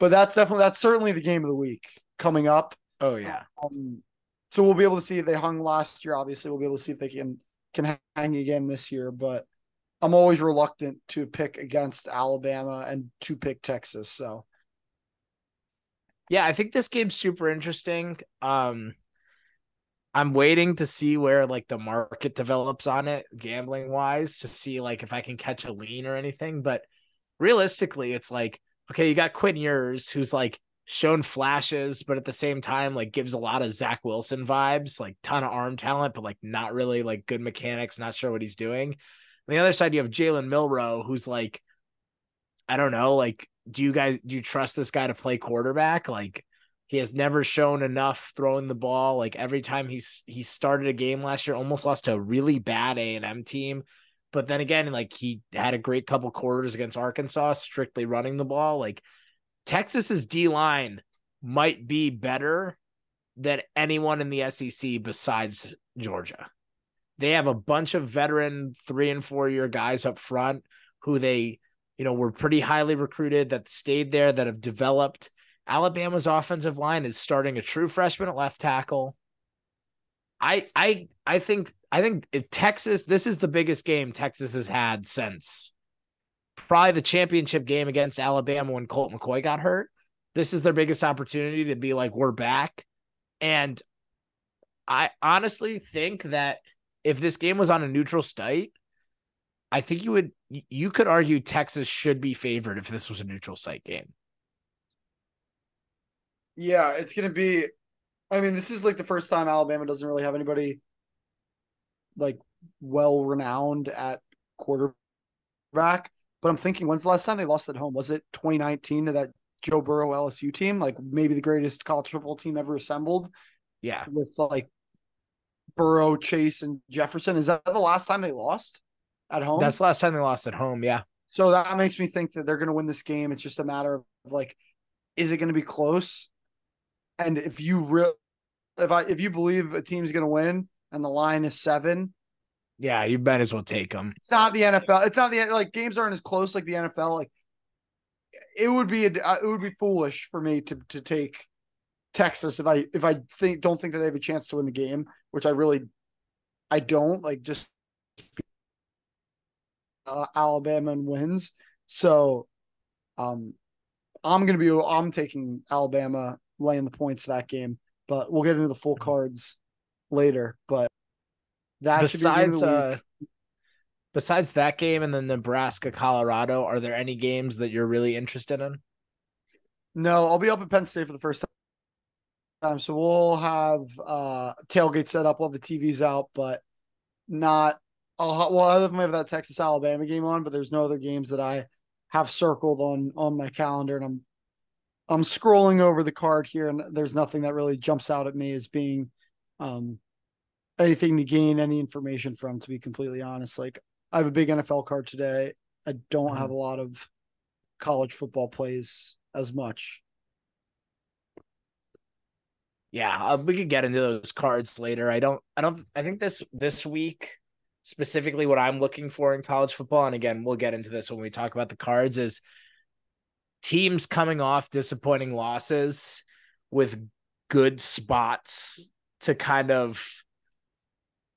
that's certainly the game of the week coming up. Oh yeah. So we'll be able to see if they hung last year. Obviously, we'll be able to see if they can hang again this year. But I'm always reluctant to pick against Alabama and to pick Texas. So yeah, I think this game's super interesting. I'm waiting to see where like the market develops on it gambling wise, to see like if I can catch a lean or anything. But realistically, it's like, okay, you got Quinn Ewers, who's like shown flashes, but at the same time, like gives a lot of Zach Wilson vibes, like ton of arm talent, but like not really like good mechanics, not sure what he's doing. On the other side, you have Jalen Milroe, who's like, I don't know, like, do you trust this guy to play quarterback? Like, he has never shown enough throwing the ball. Like every time he started a game last year, almost lost to a really bad A&M team. But then again, like he had a great couple quarters against Arkansas, strictly running the ball. Like Texas's D-line might be better than anyone in the SEC besides Georgia. They have a bunch of veteran 3- and 4-year guys up front who they, were pretty highly recruited, that stayed there, that have developed. Alabama's offensive line is starting a true freshman at left tackle. I think if Texas, this is the biggest game Texas has had since probably the championship game against Alabama when Colt McCoy got hurt. This is their biggest opportunity to be like, we're back. And I honestly think that if this game was on a neutral site, I think you could argue Texas should be favored if this was a neutral site game. Yeah, it's going to be, I mean, this is like the first time Alabama doesn't really have anybody like well-renowned at quarterback, but I'm thinking, when's the last time they lost at home? Was it 2019 to that Joe Burrow LSU team? Like maybe the greatest college football team ever assembled. Yeah. With like Burrow, Chase, and Jefferson. Is that the last time they lost at home? That's the last time they lost at home. Yeah. So that makes me think that they're going to win this game. It's just a matter of like, is it going to be close? And if you if you believe a team's going to win and the line is 7, yeah, you might as well take them. It's not the NFL. It's not the, like, games aren't as close like the NFL. Like it would be foolish for me to take Texas if I don't think that they have a chance to win the game, which I don't like, just Alabama and wins. So I'm taking Alabama laying the points that game, but we'll get into the full cards later. But that besides, should be the week. Besides that game and then Nebraska, Colorado, are there any games that you're really interested in? No, I'll be up at Penn State for the first time, so we'll have tailgate set up. We'll have the TVs out, but not. I'll definitely have that Texas Alabama game on, but there's no other games that I have circled on my calendar, and I'm scrolling over the card here, and there's nothing that really jumps out at me as being anything to gain any information from, to be completely honest. Like, I have a big NFL card today. I don't have a lot of college football plays as much. Yeah, we could get into those cards later. I think this week, specifically what I'm looking for in college football, and again, we'll get into this when we talk about the cards, is teams coming off disappointing losses with good spots to kind of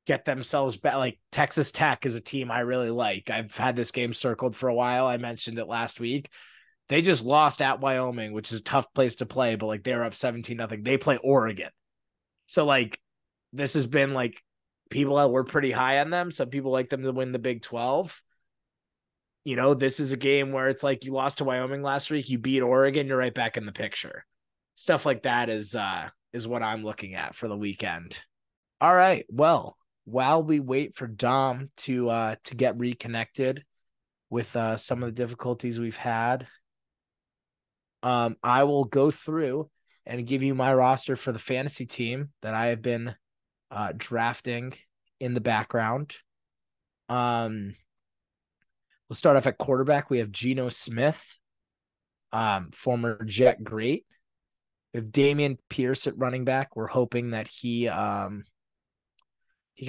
get themselves back. Like Texas Tech is a team I really like. I've had this game circled for a while. I mentioned it last week. They just lost at Wyoming, which is a tough place to play, but like they were up 17-0. They play Oregon. So like this has been like people that were pretty high on them. Some people like them to win the Big 12. You know, this is a game where it's like you lost to Wyoming last week, you beat Oregon, you're right back in the picture. Stuff like that is what I'm looking at for the weekend. All right. Well, while we wait for Dom to get reconnected with some of the difficulties we've had, I will go through and give you my roster for the fantasy team that I have been drafting in the background. We'll start off at quarterback. We have Geno Smith, former Jet great. We have Damian Pierce at running back. We're hoping that he can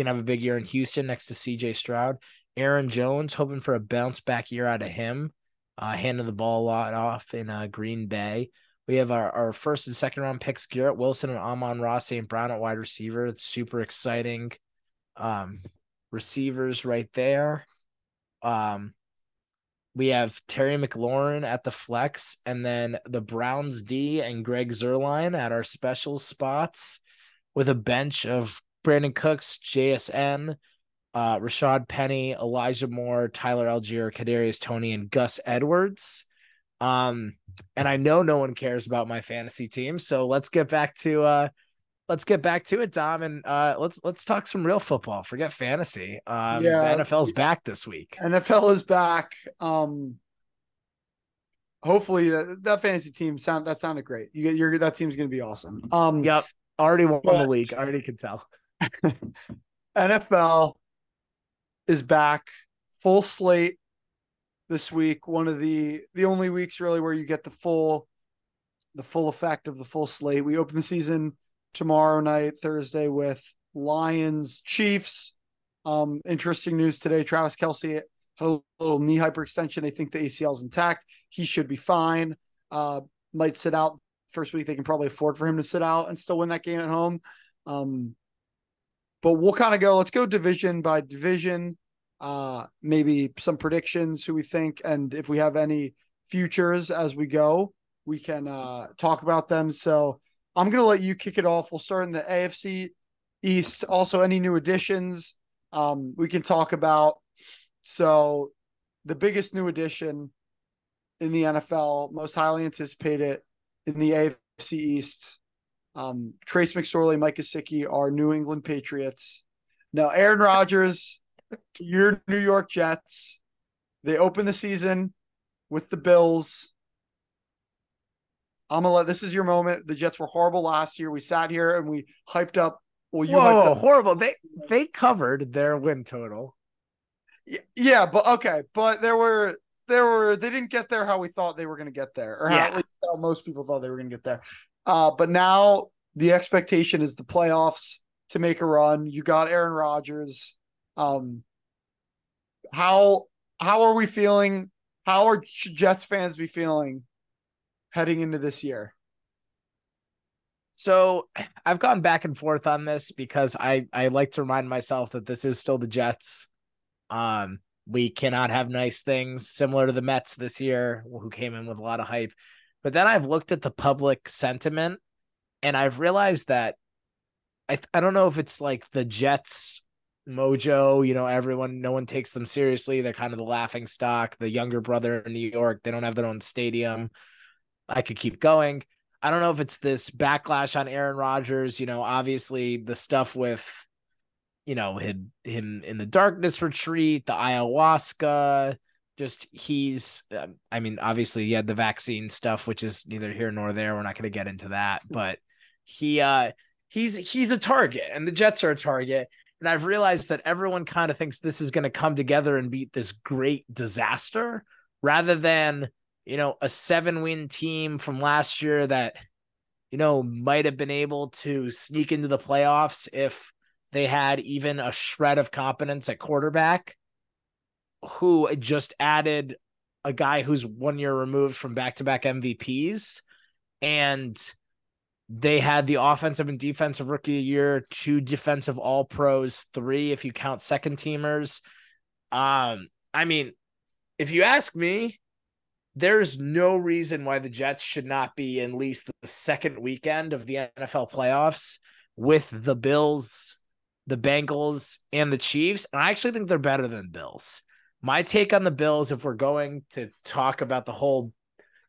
have a big year in Houston next to C.J. Stroud. Aaron Jones, hoping for a bounce-back year out of him, handing the ball a lot off in Green Bay. We have our first and second-round picks, Garrett Wilson and Amon-Ra St. Brown at wide receiver. It's super exciting receivers right there. We have Terry McLaurin at the flex, and then the Browns D and Greg Zuerlein at our special spots with a bench of Brandon Cooks, JSN, Rashad Penny, Elijah Moore, Tyler Algier, Kadarius Toney, and Gus Edwards. And I know no one cares about my fantasy team, so let's get back to it, Dom, and let's talk some real football. Forget fantasy. The NFL's back this week. NFL is back. Hopefully that fantasy team sounded great. That team's going to be awesome. Yep, already won the league. I already can tell. NFL is back, full slate this week. One of the only weeks really where you get the full effect of the full slate. We open the season tomorrow night, Thursday, with Lions, Chiefs. Interesting news today. Travis Kelce had a little knee hyperextension. They think the ACL is intact. He should be fine. Might sit out first week. They can probably afford for him to sit out and still win that game at home. But let's go division by division. maybe some predictions, who we think, and if we have any futures as we go, we can talk about them. So I'm going to let you kick it off. We'll start in the AFC East. Also, any new additions we can talk about. So the biggest new addition in the NFL, most highly anticipated in the AFC East, Trace McSorley, Mike Gesicki, our New England Patriots. Now, Aaron Rodgers, your New York Jets. They open the season with the Bills. This is your moment. The Jets were horrible last year. We sat here and we hyped up. Well, you hyped up. Horrible. They covered their win total. Yeah, but okay. But they didn't get there how we thought they were going to get there, or at least how most people thought they were going to get there. But now the expectation is the playoffs to make a run. You got Aaron Rodgers. How are we feeling? How are Jets fans be feeling heading into this year? So I've gone back and forth on this because I like to remind myself that this is still the Jets. We cannot have nice things, similar to the Mets this year, who came in with a lot of hype. But then I've looked at the public sentiment and I've realized that I don't know if it's like the Jets mojo, no one takes them seriously. They're kind of the laughing stock, the younger brother in New York. They don't have their own stadium. I could keep going. I don't know if it's this backlash on Aaron Rodgers, obviously the stuff with, him in the darkness retreat, the ayahuasca, obviously he had the vaccine stuff, which is neither here nor there. We're not going to get into that, but he's a target and the Jets are a target. And I've realized that everyone kind of thinks this is going to come together and beat this great disaster rather than, a 7-win team from last year that, might have been able to sneak into the playoffs if they had even a shred of competence at quarterback, who just added a guy who's 1 year removed from back-to-back MVPs. And they had the offensive and defensive rookie of the year, 2 defensive all pros, 3 if you count second teamers. If you ask me, there's no reason why the Jets should not be in at least the second weekend of the NFL playoffs with the Bills, the Bengals, and the Chiefs. And I actually think they're better than Bills. My take on the Bills, if we're going to talk about the whole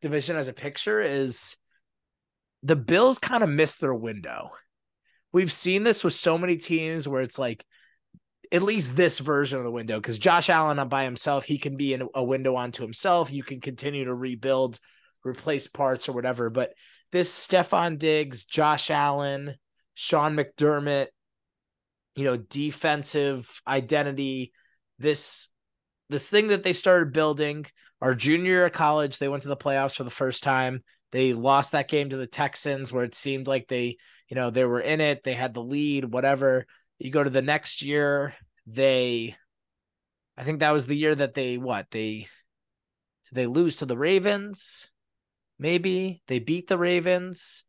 division as a picture, is the Bills kind of missed their window. We've seen this with so many teams where it's like, at least this version of the window, because Josh Allen by himself, he can be in a window onto himself. You can continue to rebuild, replace parts or whatever. But this Stefon Diggs, Josh Allen, Sean McDermott, defensive identity, this thing that they started building our junior year of college, they went to the playoffs for the first time. They lost that game to the Texans where it seemed like they, they were in it. They had the lead, whatever. You go to the next year, I think that was the year that they lose to the Ravens. Maybe they beat the Ravens.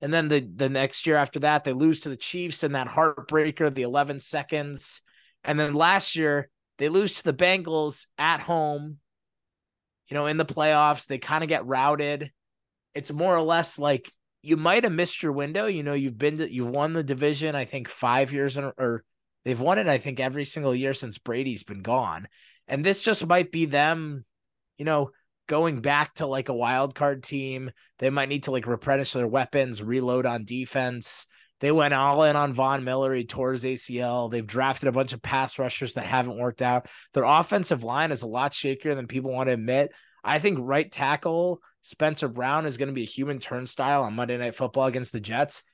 And then the next year after that, they lose to the Chiefs in that heartbreaker, the 11 seconds. And then last year they lose to the Bengals at home, in the playoffs, they kind of get routed. It's more or less like you might have missed your window. You've won the division, I think 5 years or they've won it, I think every single year since Brady's been gone. And this just might be them, going back to like a wild card team. They might need to like replenish their weapons, reload on defense. They went all in on Von Miller. He tore his ACL. They've drafted a bunch of pass rushers that haven't worked out. Their offensive line is a lot shakier than people want to admit. I think right tackle Spencer Brown is going to be a human turnstile on Monday Night Football against the Jets.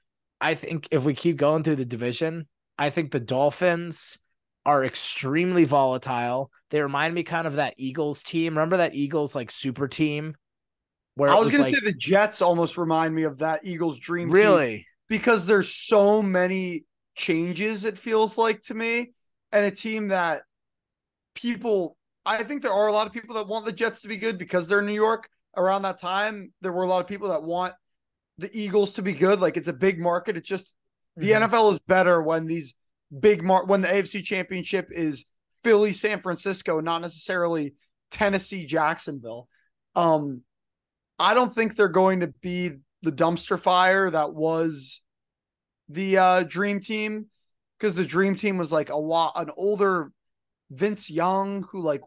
I think if we keep going through the division, I think the Dolphins are extremely volatile. They remind me kind of that Eagles team. Remember that Eagles like super team? Where I was going to say the Jets almost remind me of that Eagles dream team. Really? Because there's so many changes, it feels like to me. And a team that I think there are a lot of people that want the Jets to be good because they're in New York. Around that time, there were a lot of people that want the Eagles to be good. Like, it's a big market. It's just the NFL is better when the AFC Championship is Philly, San Francisco, not necessarily Tennessee, Jacksonville. I don't think they're going to be the dumpster fire that was the dream team, because the dream team was like an older Vince Young who like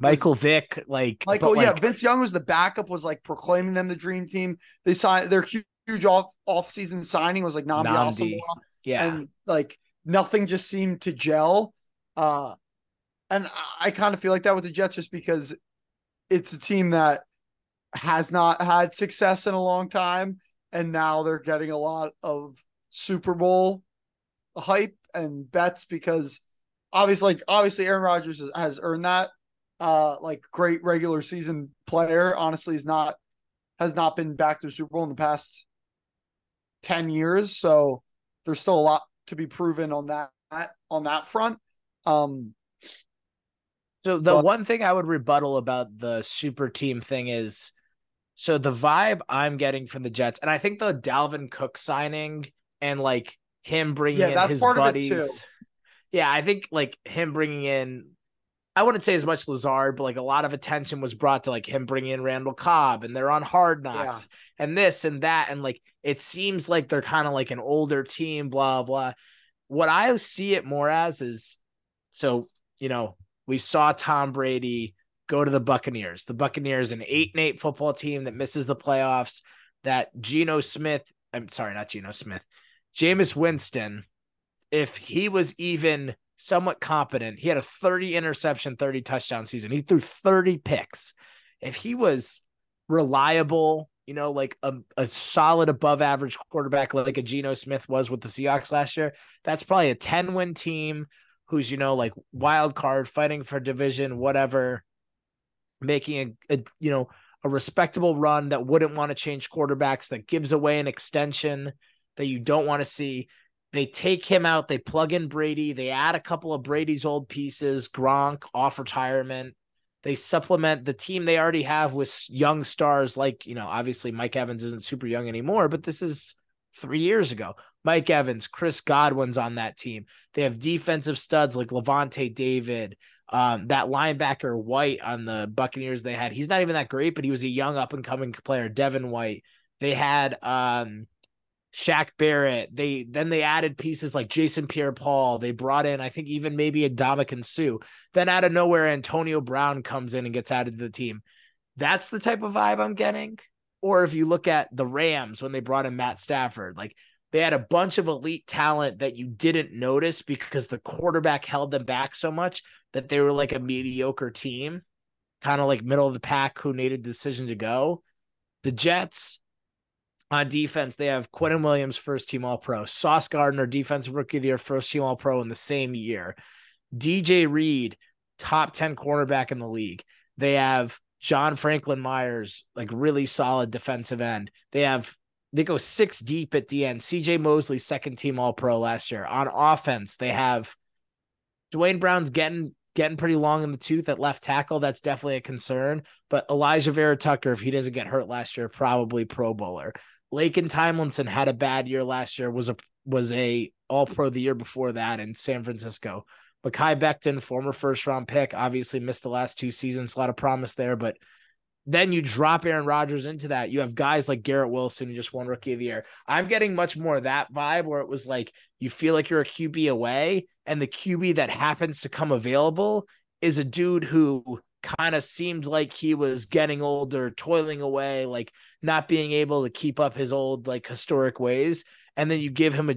Michael Vick, Vince Young was the backup, was like proclaiming them the dream team. They signed their huge off-season signing was like Namdi. Yeah. And like nothing just seemed to gel. And I kind of feel like that with the Jets, just because it's a team that has not had success in a long time. And now they're getting a lot of Super Bowl hype and bets, because obviously Aaron Rodgers has earned that. Great regular season player, honestly, has not been back to the Super Bowl in the past 10 years. So there's still a lot to be proven on that front. So one thing I would rebuttal about the super team thing is, so the vibe I'm getting from the Jets, and I think the Dalvin Cook signing and like him bringing in his buddies. Yeah. I think like him bringing in, I wouldn't say as much Lazard, but like a lot of attention was brought to like him bringing in Randall Cobb, and they're on Hard Knocks and this and that. And like, it seems like they're kind of like an older team, blah, blah. What I see it more as is, so, you know, we saw Tom Brady go to the Buccaneers. The Buccaneers, an 8-8 football team that misses the playoffs, that Jameis Winston, if he was even somewhat competent, he had a 30 interception, 30 touchdown season. He threw 30 picks. If he was reliable, you know, like a solid above average quarterback, like a Geno Smith was with the Seahawks last year, that's probably a 10-win team who's, you know, like wild card, fighting for division, whatever, making a respectable run that wouldn't want to change quarterbacks, that gives away an extension that you don't want to see. They take him out. They plug in Brady. They add a couple of Brady's old pieces, Gronk off retirement. They supplement the team they already have with young stars. Like, you know, obviously Mike Evans isn't super young anymore, but this is 3 years ago. Mike Evans, Chris Godwin's on that team. They have defensive studs like Levante David, that linebacker White on the Buccaneers they had. He's not even that great, but he was a young up and coming player, Devin White. They had, Shaq Barrett. They added pieces like Jason Pierre-Paul. They brought in, I think, even maybe Ndamukong and Suh. Then out of nowhere, Antonio Brown comes in and gets added to the team. That's the type of vibe I'm getting. Or if you look at the Rams when they brought in Matt Stafford, like they had a bunch of elite talent that you didn't notice because the quarterback held them back so much that they were like a mediocre team, kind of like middle of the pack who needed a decision to go. The Jets, on defense, they have Quentin Williams, first-team All-Pro, Sauce Gardner, defensive rookie of the year, first-team All-Pro in the same year, DJ Reed, top 10 cornerback in the league. They have John Franklin Myers, like really solid defensive end. They go six deep at the end. CJ Mosley, second-team All-Pro last year. On offense, they have Dwayne Brown's getting pretty long in the tooth at left tackle. That's definitely a concern. But Elijah Vera Tucker, if he doesn't get hurt last year, probably Pro Bowler. Laken Tomlinson had a bad year last year, was a All-Pro the year before that in San Francisco. Mekhi Becton, former first-round pick, obviously missed the last two seasons, a lot of promise there, but then you drop Aaron Rodgers into that. You have guys like Garrett Wilson, who just won Rookie of the Year. I'm getting much more of that vibe where it was like you feel like you're a QB away, and the QB that happens to come available is a dude who kind of seemed like he was getting older, toiling away, like not being able to keep up his old, like, historic ways. And then you give him a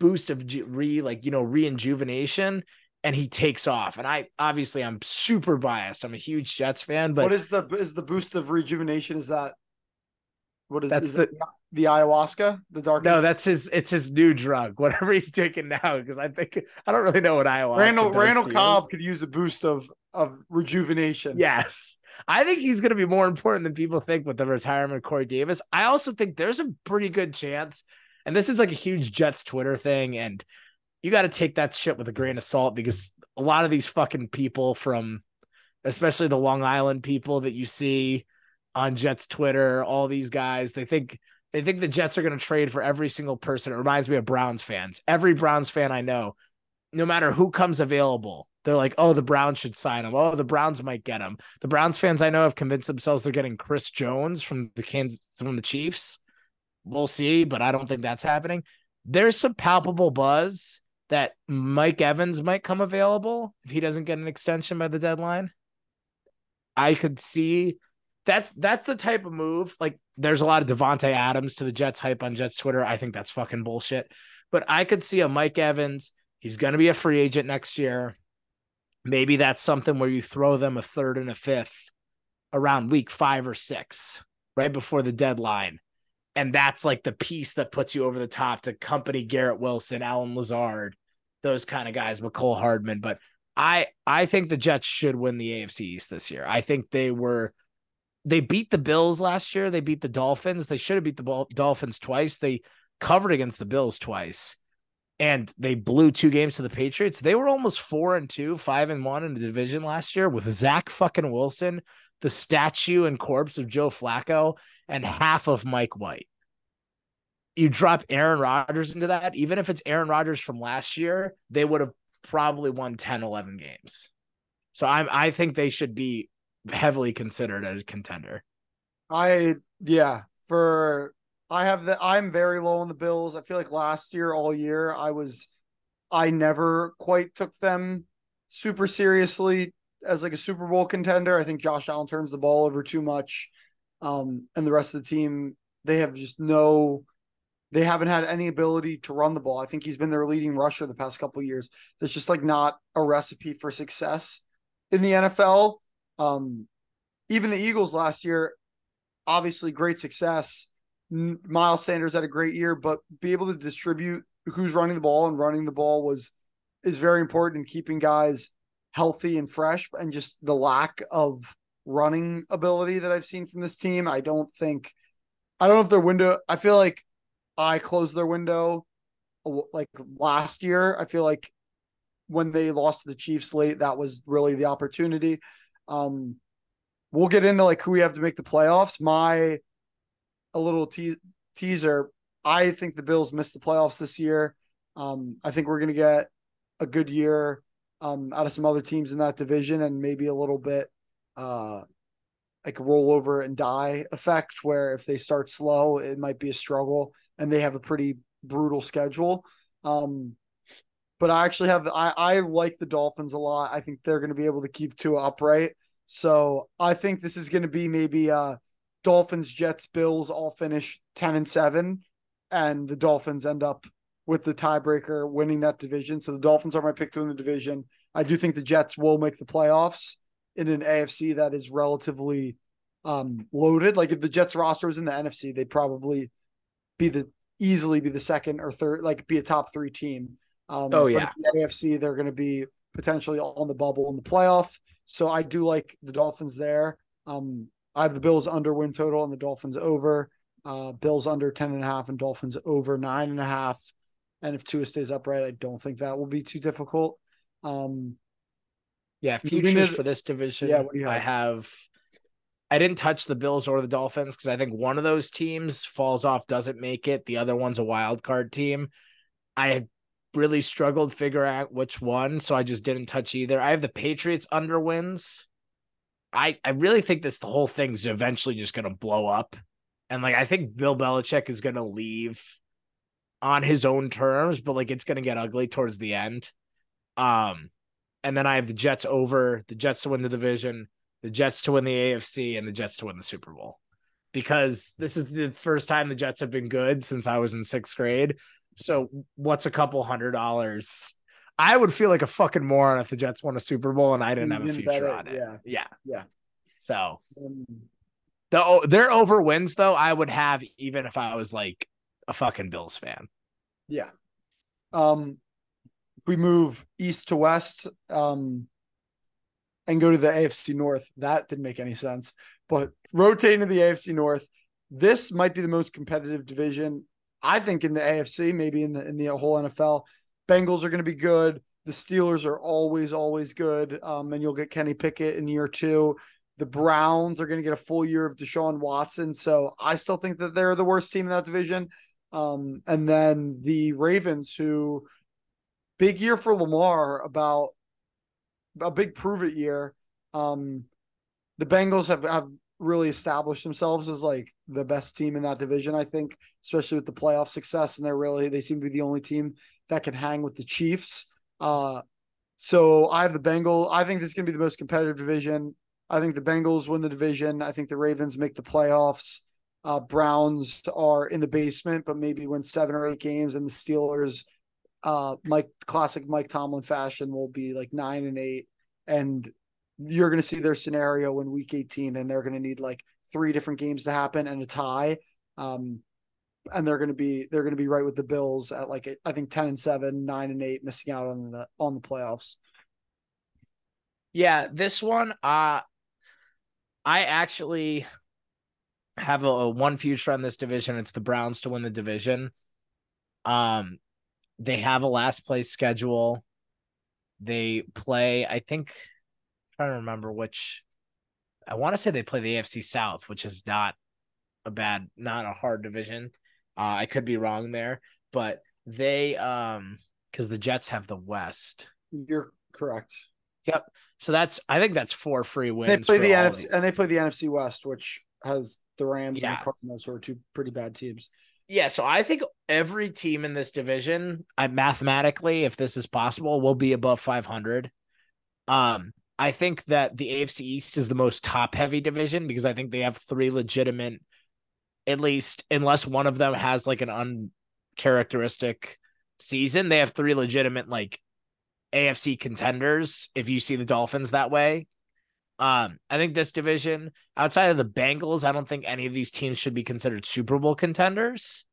boost of reinjuvenation, and he takes off. And I'm super biased. I'm a huge Jets fan, but what is the boost of rejuvenation? Is that the ayahuasca, the dark? No, it's his new drug, whatever he's taking now. Because I don't really know what ayahuasca. Randall Cobb could use a boost of rejuvenation. Yes, I think he's going to be more important than people think with the retirement of Corey Davis. I also think there's a pretty good chance, and this is like a huge Jets Twitter thing, and you got to take that shit with a grain of salt, because a lot of these fucking people from, especially the Long Island people that you see on Jets Twitter, all these guys, they think the Jets are going to trade for every single person. It reminds me of Browns fans. Every Browns fan I know, no matter who comes available, they're like, oh, the Browns should sign him. Oh, the Browns might get him. The Browns fans I know have convinced themselves they're getting Chris Jones from the Chiefs. We'll see, but I don't think that's happening. There's some palpable buzz that Mike Evans might come available if he doesn't get an extension by the deadline. I could see that's the type of move. Like, there's a lot of Devontae Adams to the Jets hype on Jets Twitter. I think that's fucking bullshit. But I could see a Mike Evans. He's going to be a free agent next year. Maybe that's something where you throw them a third and a fifth around week 5 or 6, right before the deadline. And that's like the piece that puts you over the top to company Garrett Wilson, Alan Lazard, those kind of guys, Mecole Hardman. But I think the Jets should win the AFC East this year. I think they beat the Bills last year. They beat the Dolphins. They should have beat the Dolphins twice. They covered against the Bills twice. And they blew 2 games to the Patriots. They were almost 4-2, 5-1 in the division last year with Zach fucking Wilson, the statue and corpse of Joe Flacco, and half of Mike White. You drop Aaron Rodgers into that, even if it's Aaron Rodgers from last year, they would have probably won 10, 11 games. So I think they should be heavily considered a contender. I'm very low on the Bills. I feel like last year, all year, I never quite took them super seriously as like a Super Bowl contender. I think Josh Allen turns the ball over too much. And the rest of the team, they haven't had any ability to run the ball. I think he's been their leading rusher the past couple of years. That's just like not a recipe for success in the NFL. Even the Eagles last year, obviously great success. Miles Sanders had a great year, but be able to distribute who's running the ball and running the ball is very important in keeping guys healthy and fresh, and just the lack of running ability that I've seen from this team. I don't know if their window, I feel like I closed their window like last year. I feel like when they lost to the Chiefs late, that was really the opportunity. We'll get into like who we have to make the playoffs. A little teaser. I think the Bills missed the playoffs this year. I think we're going to get a good year out of some other teams in that division, and maybe a little bit like roll over and die effect, where if they start slow, it might be a struggle, and they have a pretty brutal schedule. But I actually I like the Dolphins a lot. I think they're going to be able to keep Tua upright. So I think this is going to be maybe Dolphins, Jets, Bills all finish 10-7, and the Dolphins end up with the tiebreaker winning that division. So the Dolphins are my pick to win the division. I do think the Jets will make the playoffs in an AFC that is relatively loaded. Like if the Jets roster was in the NFC, they'd probably easily be the second or third, like be a top 3 team. But in the AFC, they're going to be potentially on the bubble in the playoff. So I do like the Dolphins there. I have the Bills under win total and the Dolphins over. Bills under 10.5 and Dolphins over 9.5. And if Tua stays upright, I don't think that will be too difficult. Futures for this division, I didn't touch the Bills or the Dolphins because I think one of those teams falls off, doesn't make it. The other one's a wild card team. I really struggled figuring out which one, so I just didn't touch either. I have the Patriots under wins. I really think the whole thing's eventually just going to blow up. And like, I think Bill Belichick is going to leave on his own terms, but like, it's going to get ugly towards the end. And then I have the Jets over, the Jets to win the division, the Jets to win the AFC, and the Jets to win the Super Bowl, because this is the first time the Jets have been good since I was in 6th grade. So what's a couple $100? I would feel like a fucking moron if the Jets won a Super Bowl and I didn't have a future on it. Yeah. So their over wins, though, I would have even if I was like a fucking Bills fan. Yeah. If we move east to west and go to the AFC North, that didn't make any sense. But rotating to the AFC North, this might be the most competitive division, I think, in the AFC, maybe in the whole NFL. Bengals are going to be good. The Steelers are always, always good. And you'll get Kenny Pickett in year 2. The Browns are going to get a full year of Deshaun Watson. So I still think that they're the worst team in that division. And then the Ravens, big year for Lamar about a big prove it year. The Bengals have really established themselves as like the best team in that division, I think, especially with the playoff success. And they seem to be the only team that can hang with the Chiefs. So I have the Bengals. I think this is going to be the most competitive division. I think the Bengals win the division. I think the Ravens make the playoffs. Browns are in the basement, but maybe win 7 or 8 games. And the Steelers, classic Mike Tomlin fashion, will be like 9 and 8. And you're going to see their scenario in week 18, and they're going to need like 3 different games to happen and a tie. And they're going to be right with the Bills at like, I think 10 and 7, 9 and 8, missing out on the playoffs. Yeah, this one, I actually have a one future on this division. It's the Browns to win the division. They have a last place schedule. They play, I think, I'm trying to remember which. I want to say they play the AFC South, which is not a hard division. I could be wrong there, but they, because the Jets have the West. You're correct. Yep. So I think that's 4 free wins. They play the NFC, and they play the NFC West, which has the Rams and the Cardinals, who are 2 pretty bad teams. Yeah. So I think every team in this division, mathematically, if this is possible, will be above 500. I think that the AFC East is the most top heavy division, because I think they have 3 legitimate, at least unless one of them has like an uncharacteristic season, they have 3 legitimate, like, AFC contenders, if you see the Dolphins that way. I think this division, outside of the Bengals, I don't think any of these teams should be considered Super Bowl contenders.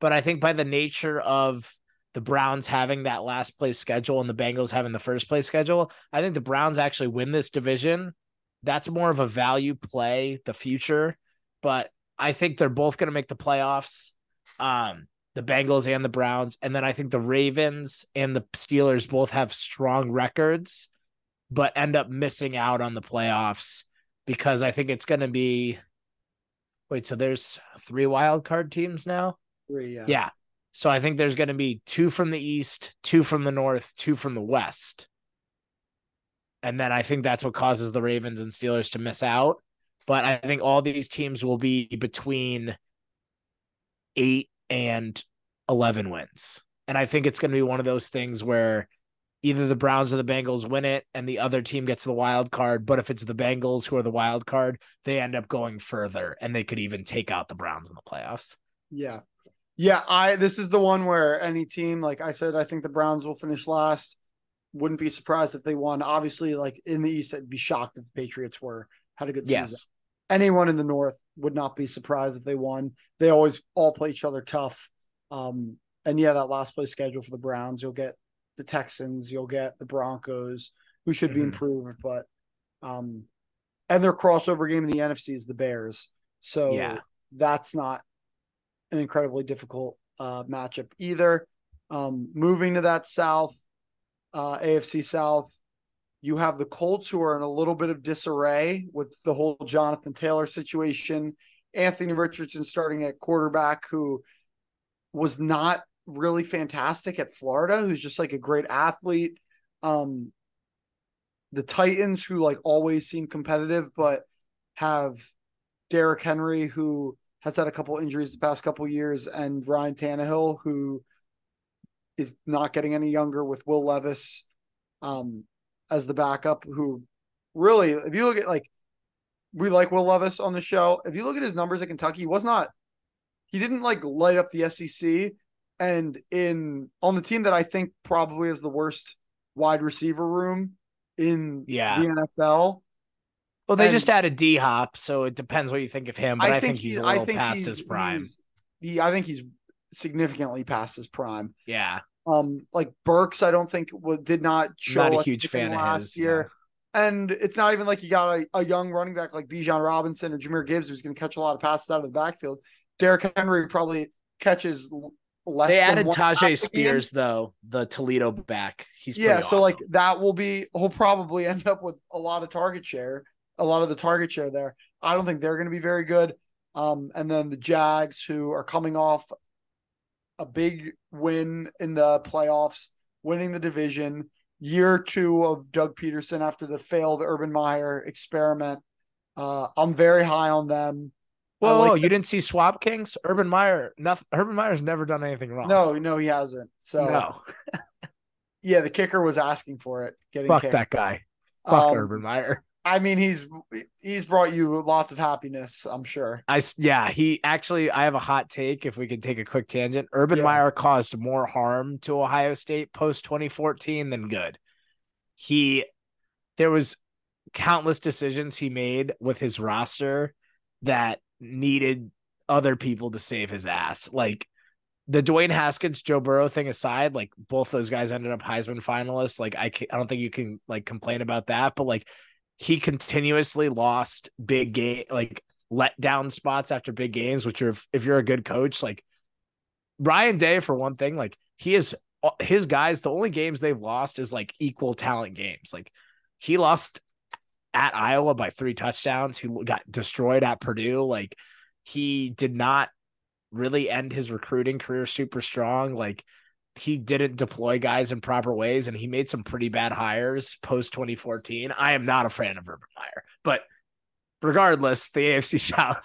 But I think by the nature of the Browns having that last place schedule and the Bengals having the first place schedule, I think the Browns actually win this division. That's more of a value play, the future. But I think they're both going to make the playoffs. The Bengals and the Browns. And then I think the Ravens and the Steelers both have strong records, but end up missing out on the playoffs, because I think it's going to be, wait, so there's 3 wild card teams now? 3, yeah. Yeah. So I think there's going to be 2 from the East, 2 from the North, 2 from the West. And then I think that's what causes the Ravens and Steelers to miss out. But I think all these teams will be between 8 and 11 wins. And I think it's going to be one of those things where either the Browns or the Bengals win it and the other team gets the wild card. But if it's the Bengals who are the wild card, they end up going further, and they could even take out the Browns in the playoffs. Yeah. Yeah. This is the one where any team, like I said, I think the Browns will finish last. Wouldn't be surprised if they won. Obviously, like in the East, I'd be shocked if the Patriots had a good season. Yes. Anyone in the North would not be surprised if they won. They always all play each other tough. And yeah, that last place schedule for the Browns, you'll get the Texans, you'll get the Broncos, who should be improved, but and their crossover game in the NFC is the Bears. So yeah, that's not an incredibly difficult matchup either. Moving to that South, AFC South, you have the Colts, who are in a little bit of disarray with the whole Jonathan Taylor situation. Anthony Richardson starting at quarterback, who was not really fantastic at Florida, who's just like a great athlete. The Titans, who like always seem competitive, but have Derrick Henry, who has had a couple injuries the past couple years, and Ryan Tannehill, who is not getting any younger, with Will Levis as the backup, who really, if you look at, like, we like Will Levis on the show. If you look at his numbers at Kentucky, he didn't like light up the SEC, and on the team that I think probably is the worst wide receiver room in the NFL. Well, they just added D-Hop, so it depends what you think of him, but I think he's a little past his prime. I think he's significantly past his prime. Yeah. Like Burks, I don't think did not show. Not a huge fan of last year, yeah. And it's not even like you got a young running back like Bijan Robinson or Jahmyr Gibbs, who's going to catch a lot of passes out of the backfield. Derrick Henry probably catches less. They added Tajay Spears though, the Toledo back. He's so awesome. Like that will be. He'll probably end up with a lot of the target share there. I don't think they're going to be very good. And then the Jags, who are coming off a big win in the playoffs, winning the division, year two of Doug Peterson after the failed Urban Meyer experiment. I'm very high on them. Whoa, like you didn't see Swamp Kings? Urban Meyer, nothing. Urban Meyer's never done anything wrong. No, he hasn't. So, no. Yeah, the kicker was asking for it. Fuck that guy. Fuck Urban Meyer. I mean, he's brought you lots of happiness, I'm sure. I have a hot take if we can take a quick tangent. Urban Meyer caused more harm to Ohio State post 2014 than good. There was countless decisions he made with his roster that needed other people to save his ass. Like the Dwayne Haskins, Joe Burrow thing aside, like both those guys ended up Heisman finalists. Like I don't think you can like complain about that, but like he continuously lost big game, like let down spots after big games, which are, if you're a good coach, like Ryan Day, for one thing, like his guys, the only games they've lost is like equal talent games. Like he lost at Iowa by 3 touchdowns. He got destroyed at Purdue. Like he did not really end his recruiting career super strong. Like he didn't deploy guys in proper ways, and he made some pretty bad hires post 2014. I am not a fan of Urban Meyer, but regardless, the AFC South.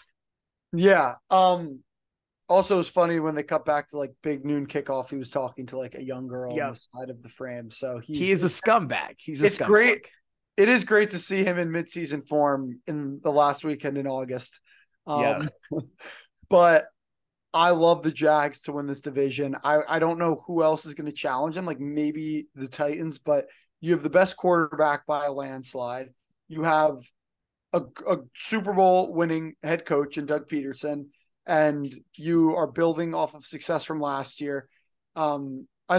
Yeah. Also, it's funny when they cut back to like big noon kickoff, he was talking to like a young girl on the side of the frame. So he is a scumbag. It's great. It is great to see him in midseason form in the last weekend in August. But I love the Jags to win this division. I don't know who else is going to challenge them, like maybe the Titans, but you have the best quarterback by a landslide. You have a Super Bowl winning head coach in Doug Peterson, and you are building off of success from last year. I know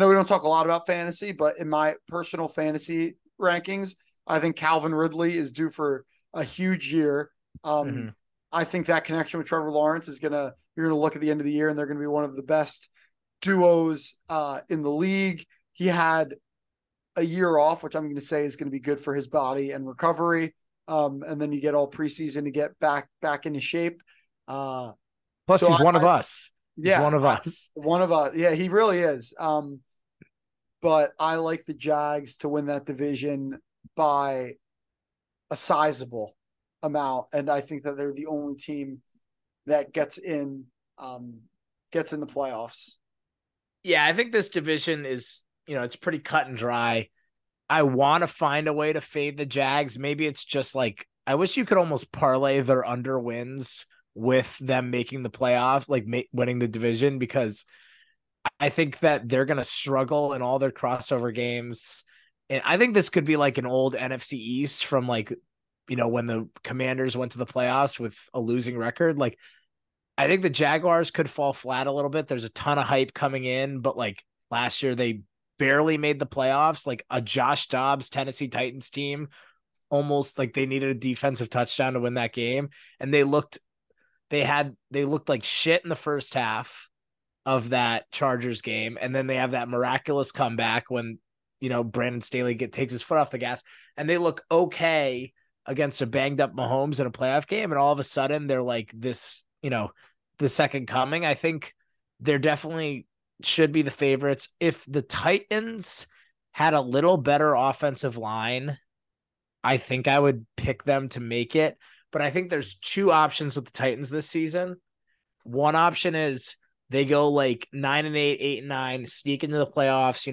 we don't talk a lot about fantasy, but in my personal fantasy rankings, I think Calvin Ridley is due for a huge year. I think that connection with Trevor Lawrence you're going to look at the end of the year and they're going to be one of the best duos in the league. He had a year off, which I'm going to say is going to be good for his body and recovery. And then you get all preseason to get back into shape. Plus he's one of us. Yeah. One of us. One of us. Yeah, he really is. But I like the Jags to win that division by a sizable amount, and I think that they're the only team that gets in the playoffs. Yeah, I think this division is, it's pretty cut and dry. I want to find a way to fade the Jags. Maybe it's just like, I wish you could almost parlay their under wins with them making the playoff, like winning the division, because I think that they're going to struggle in all their crossover games. And I think this could be like an old NFC East from like, when the Commanders went to the playoffs with a losing record. Like I think the Jaguars could fall flat a little bit. There's a ton of hype coming in, but like last year they barely made the playoffs. Like a Josh Dobbs Tennessee Titans team, almost like they needed a defensive touchdown to win that game. And they looked like shit in the first half of that Chargers game. And then they have that miraculous comeback when, Brandon Staley takes his foot off the gas, and they look okay against a banged up Mahomes in a playoff game. And all of a sudden they're like this, the second coming. I think they're definitely should be the favorites. If the Titans had a little better offensive line, I think I would pick them to make it. But I think there's two options with the Titans this season. One option is they go like 9-8, 8-9, sneak into the playoffs,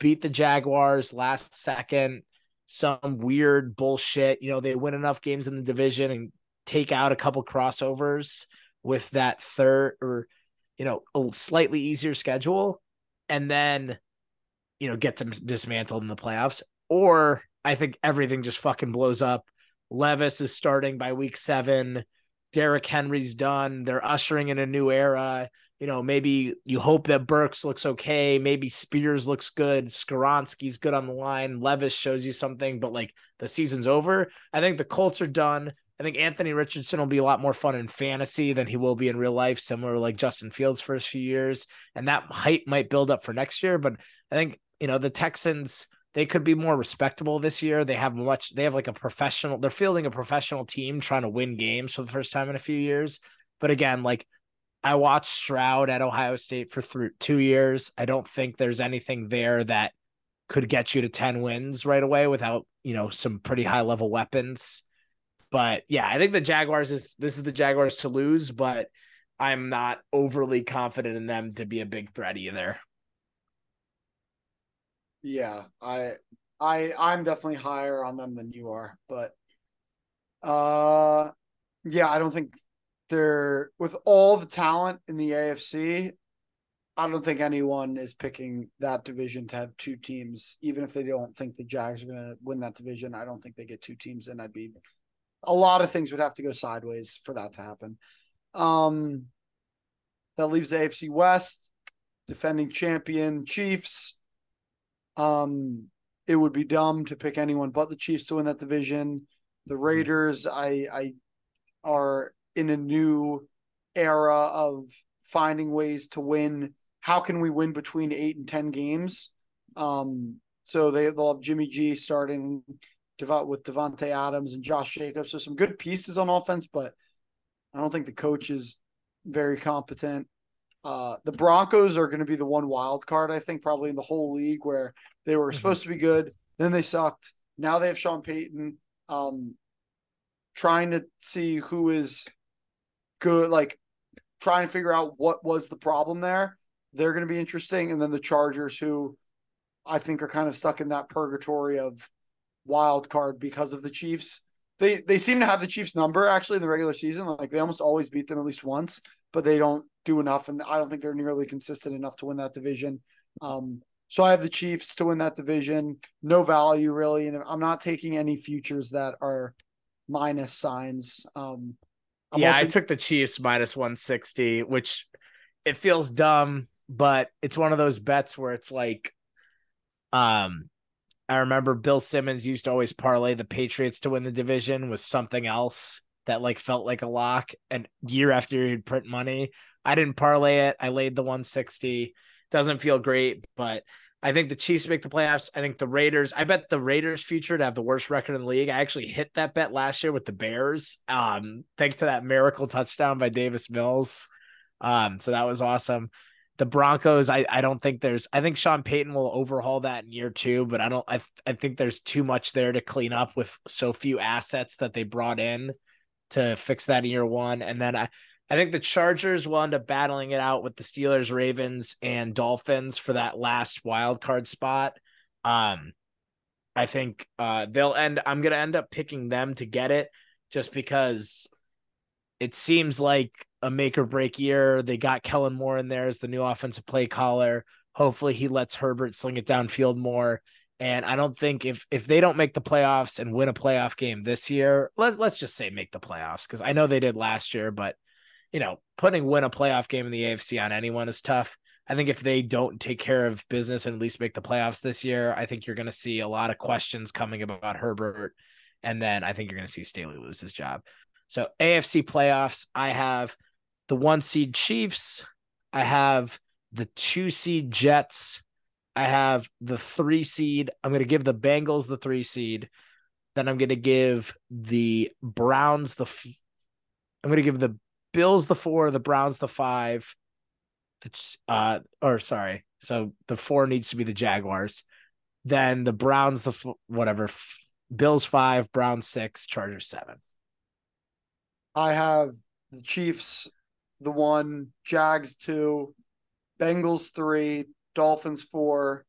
beat the Jaguars last second, some weird bullshit. They win enough games in the division and take out a couple crossovers with that third or, a slightly easier schedule, and then, get them dismantled in the playoffs. Or I think everything just fucking blows up. Levis is starting by week 7. Derrick Henry's done. They're ushering in a new era. Maybe you hope that Burks looks okay. Maybe Spears looks good. Skoronski's good on the line. Levis shows you something, but like the season's over. I think the Colts are done. I think Anthony Richardson will be a lot more fun in fantasy than he will be in real life, similar to like Justin Fields' first few years. And that hype might build up for next year. But I think, the Texans, they could be more respectable this year. They're fielding a professional team trying to win games for the first time in a few years. But again, like, I watched Stroud at Ohio State for 2 years. I don't think there's anything there that could get you to 10 wins right away without, you know, some pretty high level weapons. But yeah, I think the Jaguars is the Jaguars to lose, but I'm not overly confident in them to be a big threat either. Yeah, I'm definitely higher on them than you are, but yeah, I don't think they're, with all the talent in the AFC, I don't think anyone is picking that division to have two teams. Even if they don't think the Jags are going to win that division, I don't think they get two teams in. I'd be, a lot of things would have to go sideways for that to happen. That leaves the AFC West, defending champion Chiefs. It would be dumb to pick anyone but the Chiefs to win that division. The Raiders, I are in a new era of finding ways to win. How can we win between 8 and 10 games? So they'll have Jimmy G starting with Devontae Adams and Josh Jacobs. So some good pieces on offense, but I don't think the coach is very competent. The Broncos are going to be the one wild card, I think, probably in the whole league, where they were supposed to be good. Then they sucked. Now they have Sean Payton, trying to see who is good, like trying to figure out what was the problem there. They're going to be interesting. And then the Chargers, who I think are kind of stuck in that purgatory of wild card because of the Chiefs. They seem to have the Chiefs number, actually, in the regular season. Like, they almost always beat them at least once, but they don't do enough, and I don't think they're nearly consistent enough to win that division. So I have the Chiefs to win that division. No value, really, and I'm not taking any futures that are minus signs. I took the Chiefs minus 160, which it feels dumb, but it's one of those bets where it's like, I remember Bill Simmons used to always parlay the Patriots to win the division with something else that like felt like a lock, and year after year he'd print money. I didn't parlay it. I laid the 160. Doesn't feel great, but I think the Chiefs make the playoffs. I think the Raiders, I bet the Raiders future to have the worst record in the league. I actually hit that bet last year with the Bears. Thanks to that miracle touchdown by Davis Mills. So that was awesome. The Broncos, I don't think there's, I think Sean Payton will overhaul that in year two, but I think there's too much there to clean up with so few assets that they brought in to fix that in year one. And then I think the Chargers will end up battling it out with the Steelers, Ravens, and Dolphins for that last wild card spot. I think I'm going to end up picking them to get it just because it seems like a make or break year. They got Kellen Moore in there as the new offensive play caller. Hopefully he lets Herbert sling it downfield more. And I don't think if they don't make the playoffs and win a playoff game this year, let's just say make the playoffs, because I know they did last year, but you know, win a playoff game in the AFC on anyone is tough. I think if they don't take care of business and at least make the playoffs this year, I think you're going to see a lot of questions coming about Herbert. And then I think you're going to see Staley lose his job. So AFC playoffs, I have the 1 seed Chiefs. I have the 2 seed Jets. I have the 3 seed. I'm going to give the Bengals the 3 seed. Then I'm going to give the Browns I'm going to give the Bills the 4, the Browns the 5. So the 4 needs to be the Jaguars. Then the Browns Bills 5, Browns 6, Chargers 7. I have the Chiefs the 1, Jags 2, Bengals 3, Dolphins 4,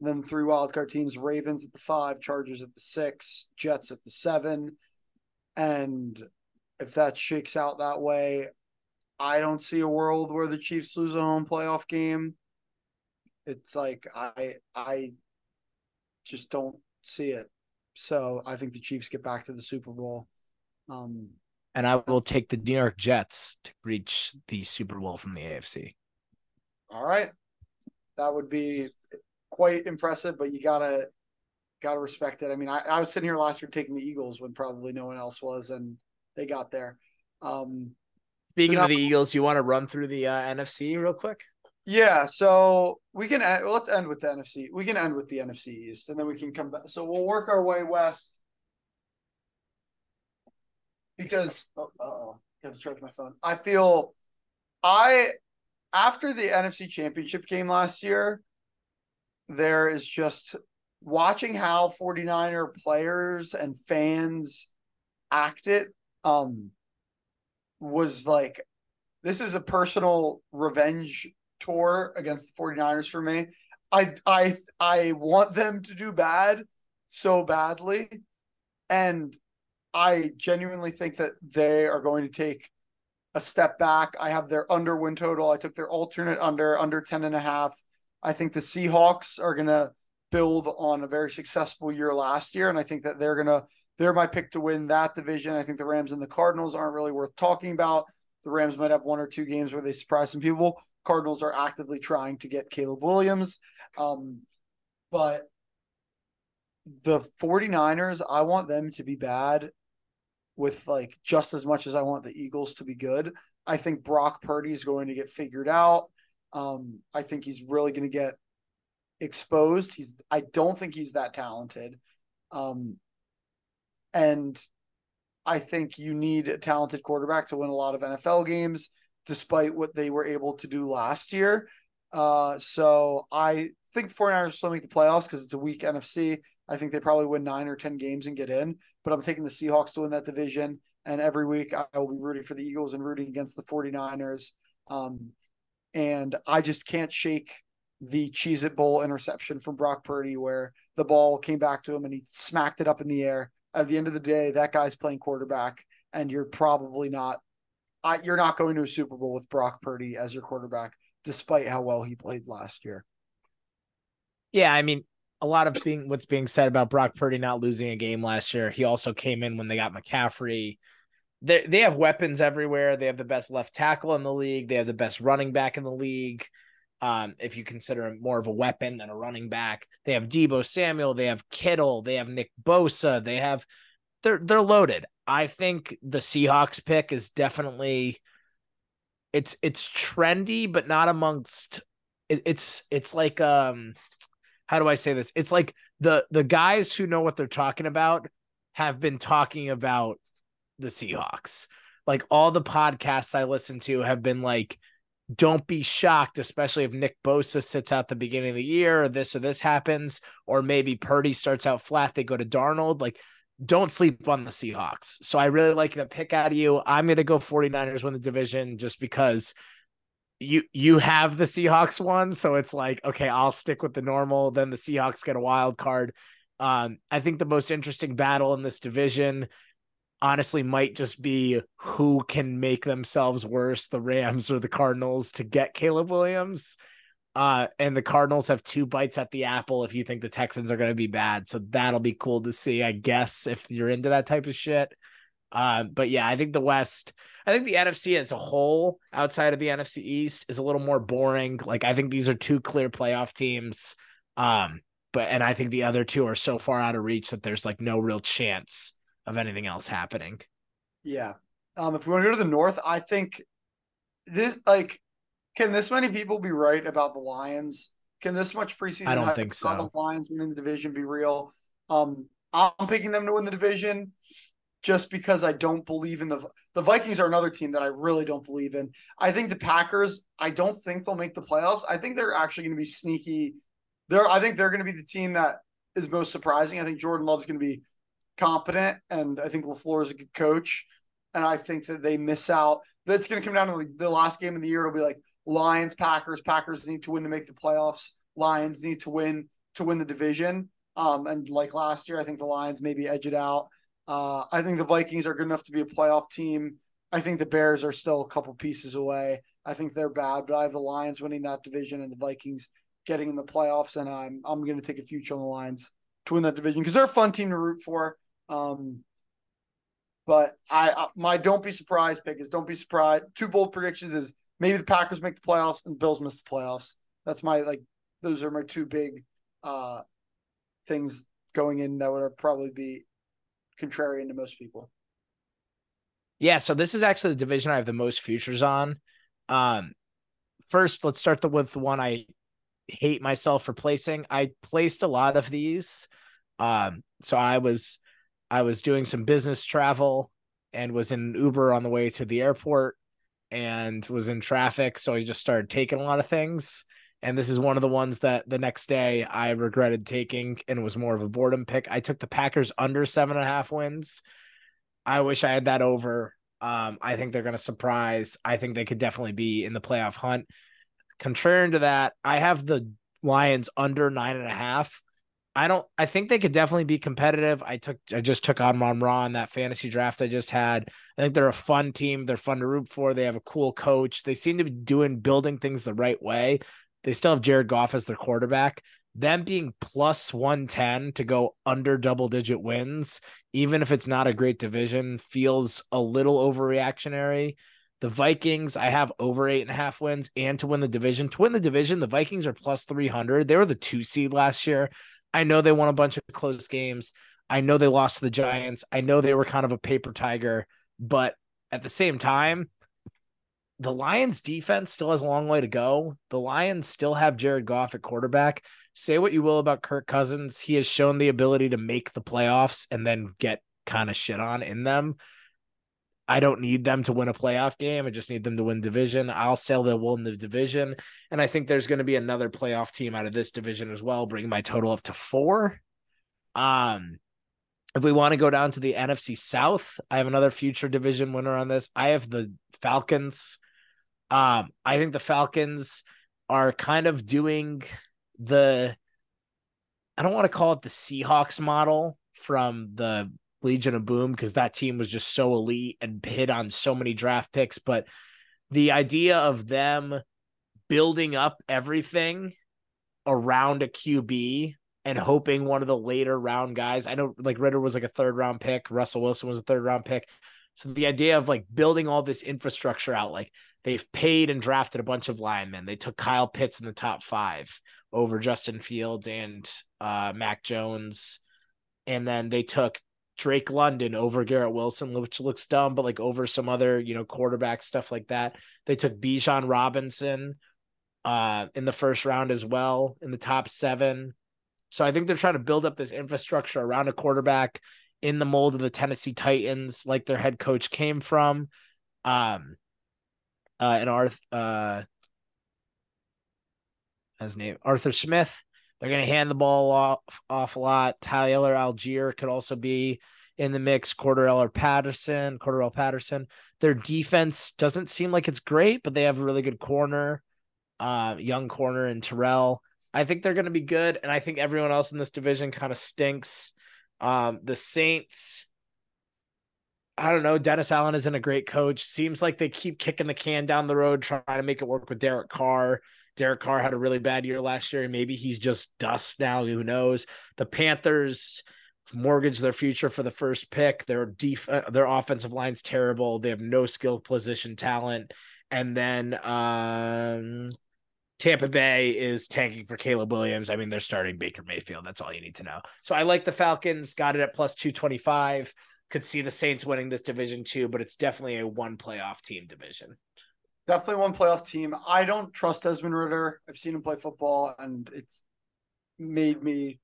and then 3 wildcard teams, Ravens at the 5, Chargers at the 6, Jets at the 7. And if that shakes out that way, I don't see a world where the Chiefs lose a home playoff game. It's like, I just don't see it. So I think the Chiefs get back to the Super Bowl. And I will take the New York Jets to reach the Super Bowl from the AFC. All right. That would be quite impressive, but you gotta respect it. I mean, I was sitting here last year taking the Eagles when probably no one else was, and they got there. Speaking of the Eagles, you want to run through the NFC real quick? Yeah. So let's end with the NFC. We can end with the NFC East, and then we can come back. So we'll work our way west because I have to charge my phone. After the NFC Championship game last year, there is just watching how 49er players and fans acted was like, this is a personal revenge tour against the 49ers for me. I want them to do bad so badly. And I genuinely think that they are going to take a step back. I have their under win total. I took their alternate under 10.5. I think the Seahawks are going to build on a very successful year last year. And I think that they're my pick to win that division. I think the Rams and the Cardinals aren't really worth talking about. The Rams might have one or two games where they surprise some people. Cardinals are actively trying to get Caleb Williams. But the 49ers, I want them to be bad with like just as much as I want the Eagles to be good. I think Brock Purdy is going to get figured out. I think he's really going to get exposed. I don't think he's that talented. And I think you need a talented quarterback to win a lot of NFL games, despite what they were able to do last year. So I think the 49ers will still make the playoffs because it's a weak NFC. I think they probably win 9 or 10 games and get in, but I'm taking the Seahawks to win that division. And every week I will be rooting for the Eagles and rooting against the 49ers. And I just can't shake the Cheez-It Bowl interception from Brock Purdy, where the ball came back to him and he smacked it up in the air. At the end of the day, that guy's playing quarterback, and you're probably not – you're not going to a Super Bowl with Brock Purdy as your quarterback, despite how well he played last year. Yeah, I mean, a lot of what's being said about Brock Purdy not losing a game last year. He also came in when they got McCaffrey. They have weapons everywhere. They have the best left tackle in the league. They have the best running back in the league. If you consider him more of a weapon than a running back, they have Deebo Samuel, they have Kittle, they have Nick Bosa, they're loaded. I think the Seahawks pick is definitely it's trendy, but not amongst it's like how do I say this? It's like the guys who know what they're talking about have been talking about the Seahawks. Like all the podcasts I listen to have been like, don't be shocked, especially if Nick Bosa sits out the beginning of the year or this happens, or maybe Purdy starts out flat. They go to Darnold. Like, don't sleep on the Seahawks. So I really like the pick out of you. I'm going to go 49ers win the division just because you have the Seahawks one. So it's like, okay, I'll stick with the normal. Then the Seahawks get a wild card. I think the most interesting battle in this division honestly might just be who can make themselves worse, the Rams or the Cardinals, to get Caleb Williams. And the Cardinals have two bites at the apple if you think the Texans are going to be bad. So that'll be cool to see, I guess, if you're into that type of shit. But yeah, I think the West, I think the NFC as a whole outside of the NFC East is a little more boring. Like I think these are two clear playoff teams. And I think the other two are so far out of reach that there's like no real chance of anything else happening. Yeah. If we want to go to the North, I think this, like, can this many people be right about the Lions? Can this much preseason? I don't think so. The Lions winning the division be real. I'm picking them to win the division just because I don't believe in the Vikings are another team that I really don't believe in. I think the Packers, I don't think they'll make the playoffs. I think they're actually going to be sneaky. I think they're going to be the team that is most surprising. I think Jordan Love's going to be competent, and I think LaFleur is a good coach, and I think that they miss out. That's going to come down to the last game of the year. It'll be like Lions, Packers need to win to make the playoffs. Lions need to win the division. And like last year, I think the Lions maybe edge it out. I think the Vikings are good enough to be a playoff team. I think the Bears are still a couple pieces away. I think they're bad, but I have the Lions winning that division and the Vikings getting in the playoffs. And I'm going to take a future on the Lions to win that division because they're a fun team to root for. But my don't be surprised pick is don't be surprised. Two bold predictions is maybe the Packers make the playoffs and the Bills miss the playoffs. That's those are my two big things going in that would probably be contrarian to most people. Yeah. So this is actually the division I have the most futures on. First, let's start with the one I hate myself for placing. I placed a lot of these. So I was doing some business travel and was in an Uber on the way to the airport and was in traffic. So I just started taking a lot of things And this is one of the ones that the next day I regretted taking and was more of a boredom pick. I took the Packers under 7.5 wins. I wish I had that over. I think they're going to surprise. I think they could definitely be in the playoff hunt. Contrary to that, I have the Lions under 9.5. I think they could definitely be competitive. I just took Amon Ra in that fantasy draft I just had. I think they're a fun team. They're fun to root for. They have a cool coach. They seem to be building things the right way. They still have Jared Goff as their quarterback. Them being plus 110 to go under double-digit wins, even if it's not a great division, feels a little overreactionary. The Vikings, I have over 8.5 wins and to win the division. To win the division, the Vikings are plus 300. They were the 2 seed last year. I know they won a bunch of close games. I know they lost to the Giants. I know they were kind of a paper tiger, but at the same time, the Lions defense still has a long way to go. The Lions still have Jared Goff at quarterback. Say what you will about Kirk Cousins. He has shown the ability to make the playoffs and then get kind of shit on in them. I don't need them to win a playoff game. I just need them to win division. I'll say they'll win the division. And I think there's going to be another playoff team out of this division as well, bringing my total up to 4. If we want to go down to the NFC South, I have another future division winner on this. I have the Falcons. I think the Falcons are kind of doing the, I don't want to call it the Seahawks model from the Legion of Boom, because that team was just so elite and hit on so many draft picks. But the idea of them building up everything around a QB and hoping one of the later round guys, I know like Ritter was like a 3rd round pick. Russell Wilson was a 3rd round pick. So the idea of like building all this infrastructure out, like they've paid and drafted a bunch of linemen. They took Kyle Pitts in the top 5 over Justin Fields and Mac Jones. And then they took Drake London over Garrett Wilson, which looks dumb, but like over some other, you know, quarterback stuff like that. They took Bijan Robinson in the 1st round as well in the top 7. So I think they're trying to build up this infrastructure around a quarterback in the mold of the Tennessee Titans, like their head coach came from. Arthur Smith. They're going to hand the ball off a lot. Tyler Algier could also be in the mix. Cordarrelle Patterson. Their defense doesn't seem like it's great, but they have a really good corner, young corner in Terrell. I think they're going to be good, and I think everyone else in this division kind of stinks. The Saints, I don't know. Dennis Allen isn't a great coach. Seems like they keep kicking the can down the road, trying to make it work with Derek Carr. Derek Carr had a really bad year last year, and maybe he's just dust now. Who knows? The Panthers mortgage their future for the 1st pick. Their offensive line's terrible. They have no skill position talent. And then Tampa Bay is tanking for Caleb Williams. I mean, they're starting Baker Mayfield. That's all you need to know. So I like the Falcons, got it at plus 225. Could see the Saints winning this division too, but it's definitely a one playoff team division. Definitely one playoff team. I don't trust Desmond Ridder. I've seen him play football, and it's made me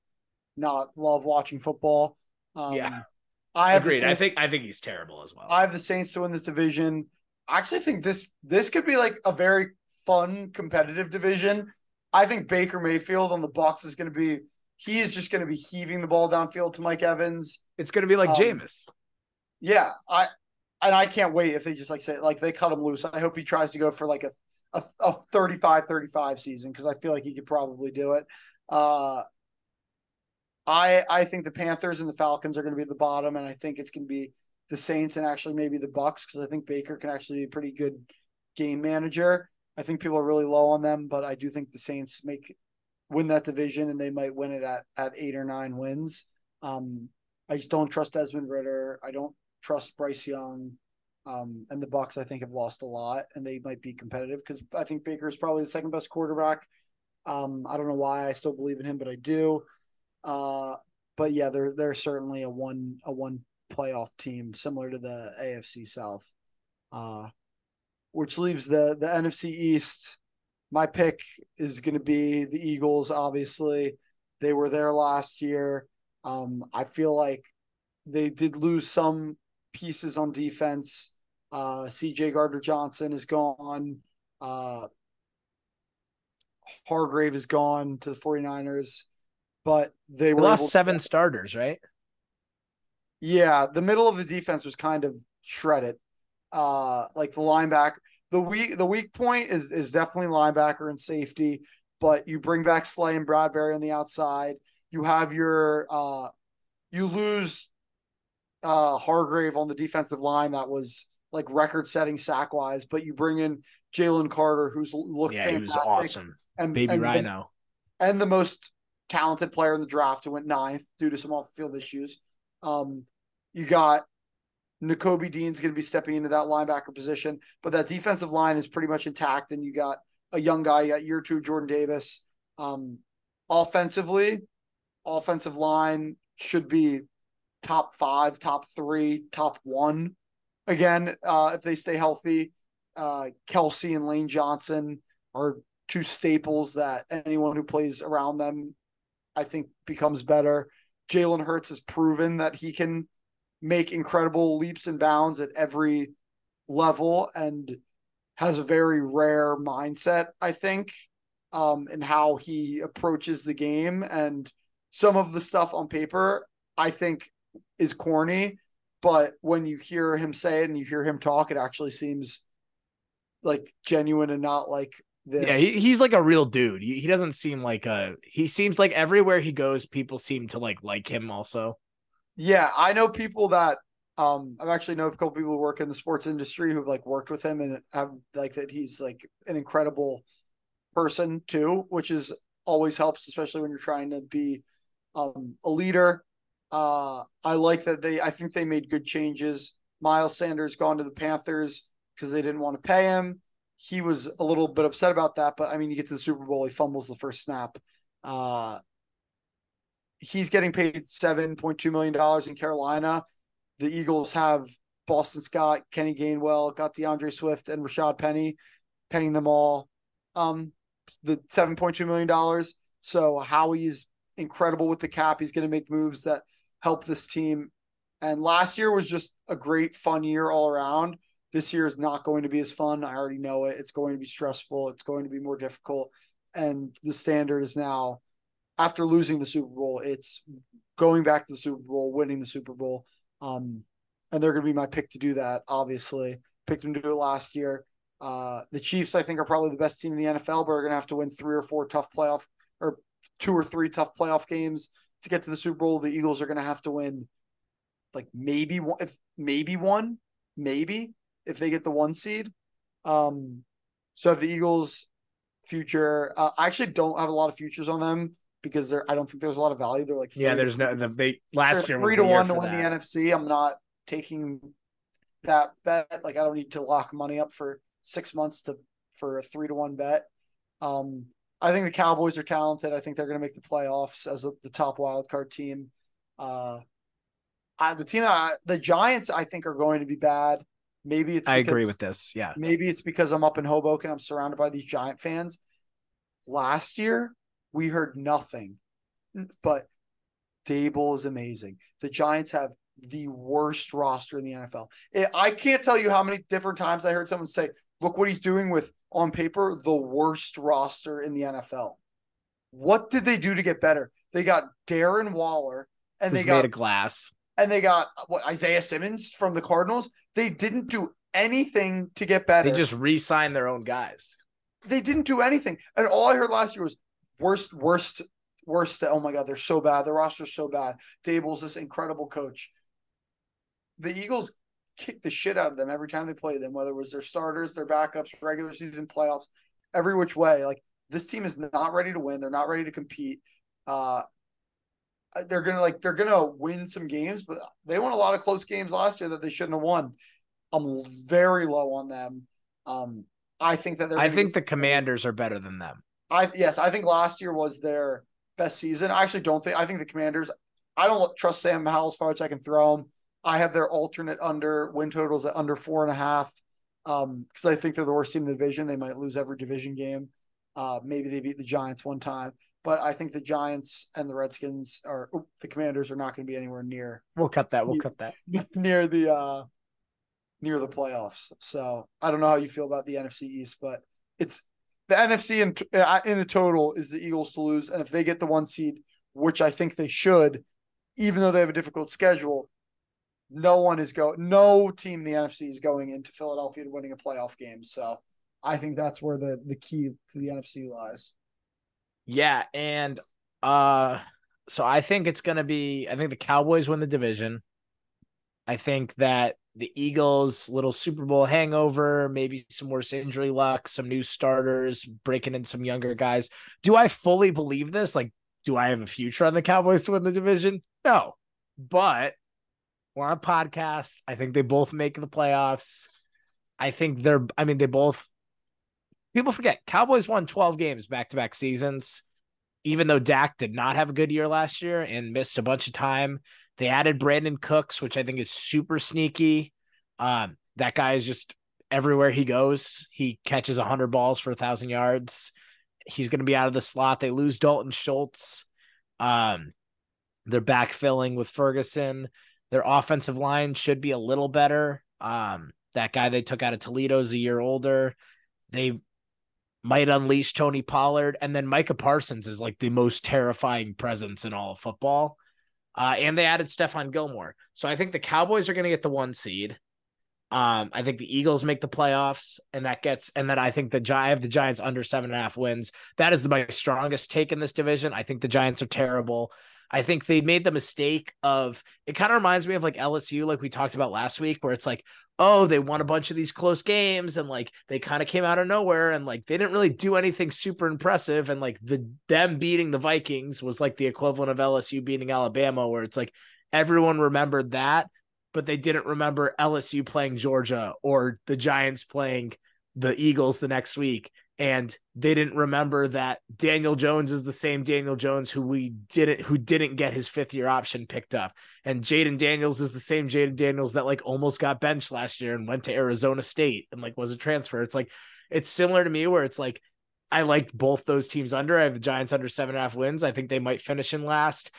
not love watching football. Agreed. I think he's terrible as well. I have the Saints to win this division. I actually think this could be like a very fun competitive division. I think Baker Mayfield on the Bucs is going to be – he is just going to be heaving the ball downfield to Mike Evans. It's going to be like Jameis. Yeah, I can't wait if they just like say like they cut him loose. I hope he tries to go for like a 35-35 season because I feel like he could probably do it. I think the Panthers and the Falcons are going to be at the bottom, and I think it's going to be the Saints and actually maybe the Bucs because I think Baker can actually be a pretty good game manager. I think people are really low on them, but I do think the Saints win that division, and they might win it at 8 or 9 wins. I just don't trust Desmond Ridder. I don't trust Bryce Young, and the Bucs. I think have lost a lot, and they might be competitive because I think Baker is probably the 2nd best quarterback. I don't know why I still believe in him, but I do. But yeah, they're certainly a one playoff team similar to the AFC South. Which leaves the NFC East. My pick is going to be the Eagles, obviously. They were there last year. I feel like they did lose some pieces on defense. C.J. Gardner-Johnson is gone. Hargrave is gone to the 49ers, but they were lost seven starters, right? Yeah. The middle of the defense was kind of shredded. Like the linebacker, the weak point is definitely linebacker and safety, but you bring back Slay and Bradbury on the outside. You have your, you lose Hargrave on the defensive line. That was like record setting sack wise, but you bring in Jalen Carter, who's looked fantastic. He was awesome. And Baby Rhino. And the most talented player in the draft, who went ninth due to some off-field issues. You got Nakobe Dean's going to be stepping into that linebacker position, but that defensive line is pretty much intact. And you got a young guy, you got year two, Jordan Davis. Offensively, offensive line should be top five, top three, top one. Again, if they stay healthy, Kelsey and Lane Johnson are two staples that anyone who plays around them, I think, becomes better. Jalen Hurts has proven that he can make incredible leaps and bounds at every level and has a very rare mindset, I think, in how he approaches the game. And some of the stuff on paper, I think, is corny, but when you hear him say it and you hear him talk, it actually seems like genuine and not like this. Yeah, he's like a real dude. He doesn't seem like he seems like everywhere he goes, people seem to like him also. Yeah, I know people that I've actually known a couple people who work in the sports industry who've like worked with him and have like that he's like an incredible person too, which is always helps, especially when you're trying to be a leader. I like that I think they made good changes. Miles Sanders gone to the Panthers because they didn't want to pay him. He was a little bit upset about that, but I mean, you get to the Super Bowl, he fumbles the first snap. He's getting paid $7.2 million in Carolina. The Eagles have Boston Scott, Kenny Gainwell, got DeAndre Swift and Rashad Penny, paying them all the $7.2 million. So Howie is incredible with the cap. He's going to make moves that help this team. And last year was just a great, fun year all around. This year is not going to be as fun. I already know it. It's going to be stressful. It's going to be more difficult. And the standard is now, after losing the Super Bowl, it's going back to the Super Bowl, winning the Super Bowl. And they're going to be my pick to do that, obviously. Picked them to do it last year. The Chiefs, I think, are probably the best team in the NFL, but are going to have to win two or three tough playoff games to get to the Super Bowl. The Eagles are going to have to win like maybe one, if they get the one seed. So if the Eagles future, I actually don't have a lot of futures on them because I don't think there's a lot of value. They're like, last year 3-1 to win the NFC. I'm not taking that bet. Like I don't need to lock money up for 6 months for a 3-1 bet. I think the Cowboys are talented. I think they're going to make the playoffs as the top wildcard team. The Giants, I think, are going to be bad. I agree with this. Yeah. Maybe it's because I'm up in Hoboken. I'm surrounded by these Giant fans. Last year, we heard nothing, but Dable is amazing. The Giants have the worst roster in the NFL. I can't tell you how many different times I heard someone say, look what he's doing with, on paper, the worst roster in the NFL. What did they do to get better? They got Darren Waller and they got Glass and they got Isaiah Simmons from the Cardinals. They didn't do anything to get better. They just re-signed their own guys. They didn't do anything. And all I heard last year was worst. Oh my God. They're so bad. Their roster's so bad. Dable's this incredible coach. The Eagles kick the shit out of them every time they play them, whether it was their starters, their backups, regular season playoffs, every which way. Like this team is not ready to win. They're not ready to compete. They're going to win some games, but they won a lot of close games last year that they shouldn't have won. I'm very low on them. I think that the Commanders are better than them. I think last year was their best season. I think the Commanders, I don't trust Sam Howell as far as I can throw him. I have their alternate win totals at under 4.5. Cause I think they're the worst team in the division. They might lose every division game. Maybe they beat the Giants one time, but I think the Giants and the Redskins the Commanders are not going to be anywhere near. We'll cut that near the playoffs. So I don't know how you feel about the NFC East, but the NFC in a total is the Eagles to lose. And if they get the one seed, which I think they should, even though they have a difficult schedule, no team in the NFC is going into Philadelphia to winning a playoff game. So I think that's where the key to the NFC lies. Yeah. And so I think it's going to be, I think the Cowboys win the division. I think that the Eagles, little Super Bowl hangover, maybe some worse injury luck, some new starters, breaking in some younger guys. Do I fully believe this? Like, do I have a future on the Cowboys to win the division? No, but we're on a podcast. I think they both make the playoffs. People forget Cowboys won 12 games back-to-back seasons, even though Dak did not have a good year last year and missed a bunch of time. They added Brandon Cooks, which I think is super sneaky. That guy is just everywhere he goes. He catches 100 balls for 1,000 yards. He's going to be out of the slot. They lose Dalton Schultz. They're backfilling with Ferguson. Their offensive line should be a little better. That guy they took out of Toledo is a year older. They might unleash Tony Pollard. And then Micah Parsons is like the most terrifying presence in all of football. And they added Stephon Gilmore. So I think the Cowboys are going to get the one seed. I think the Eagles make the playoffs, I think I have the Giants under 7.5 wins. That is my strongest take in this division. I think the Giants are terrible. I think they made the mistake of, it kind of reminds me of like LSU, like we talked about last week, where it's like, oh, they won a bunch of these close games and like they kind of came out of nowhere and like they didn't really do anything super impressive. And like them beating the Vikings was like the equivalent of LSU beating Alabama, where it's like everyone remembered that, but they didn't remember LSU playing Georgia or the Giants playing the Eagles the next week. And they didn't remember that Daniel Jones is the same Daniel Jones who didn't get his fifth-year option picked up. And Jaden Daniels is the same Jaden Daniels that like almost got benched last year and went to Arizona State and like was a transfer. It's like, it's similar to me where it's like, I liked both those teams under. I have the Giants under 7.5 wins. I think they might finish in last.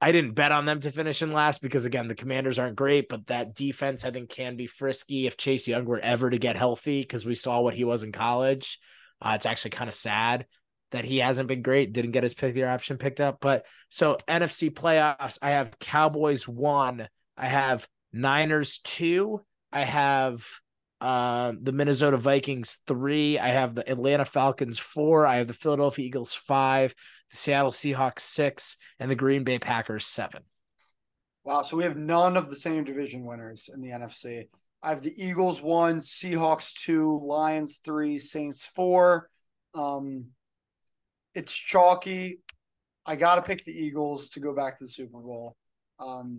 I didn't bet on them to finish in last because again, the Commanders aren't great, but that defense I think can be frisky if Chase Young were ever to get healthy, because we saw what he was in college. It's actually kind of sad that he hasn't been great, didn't get his fifth-year option picked up. But so NFC playoffs, I have Cowboys 1, I have Niners 2, I have the Minnesota Vikings 3, I have the Atlanta Falcons 4, I have the Philadelphia Eagles 5, the Seattle Seahawks 6, and the Green Bay Packers 7. Wow, so we have none of the same division winners in the NFC. I have the Eagles 1, Seahawks 2, Lions 3, Saints 4. It's chalky. I got to pick the Eagles to go back to the Super Bowl. I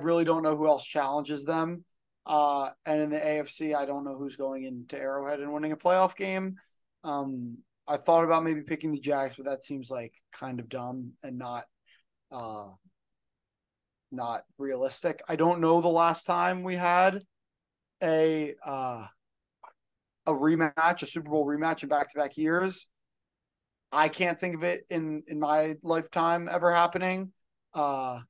really don't know who else challenges them. And in the AFC, I don't know who's going into Arrowhead and winning a playoff game. I thought about maybe picking the Jags, but that seems like kind of dumb and not realistic. I don't know the last time we had a Super Bowl rematch in back-to-back years. I can't think of it in my lifetime ever happening. But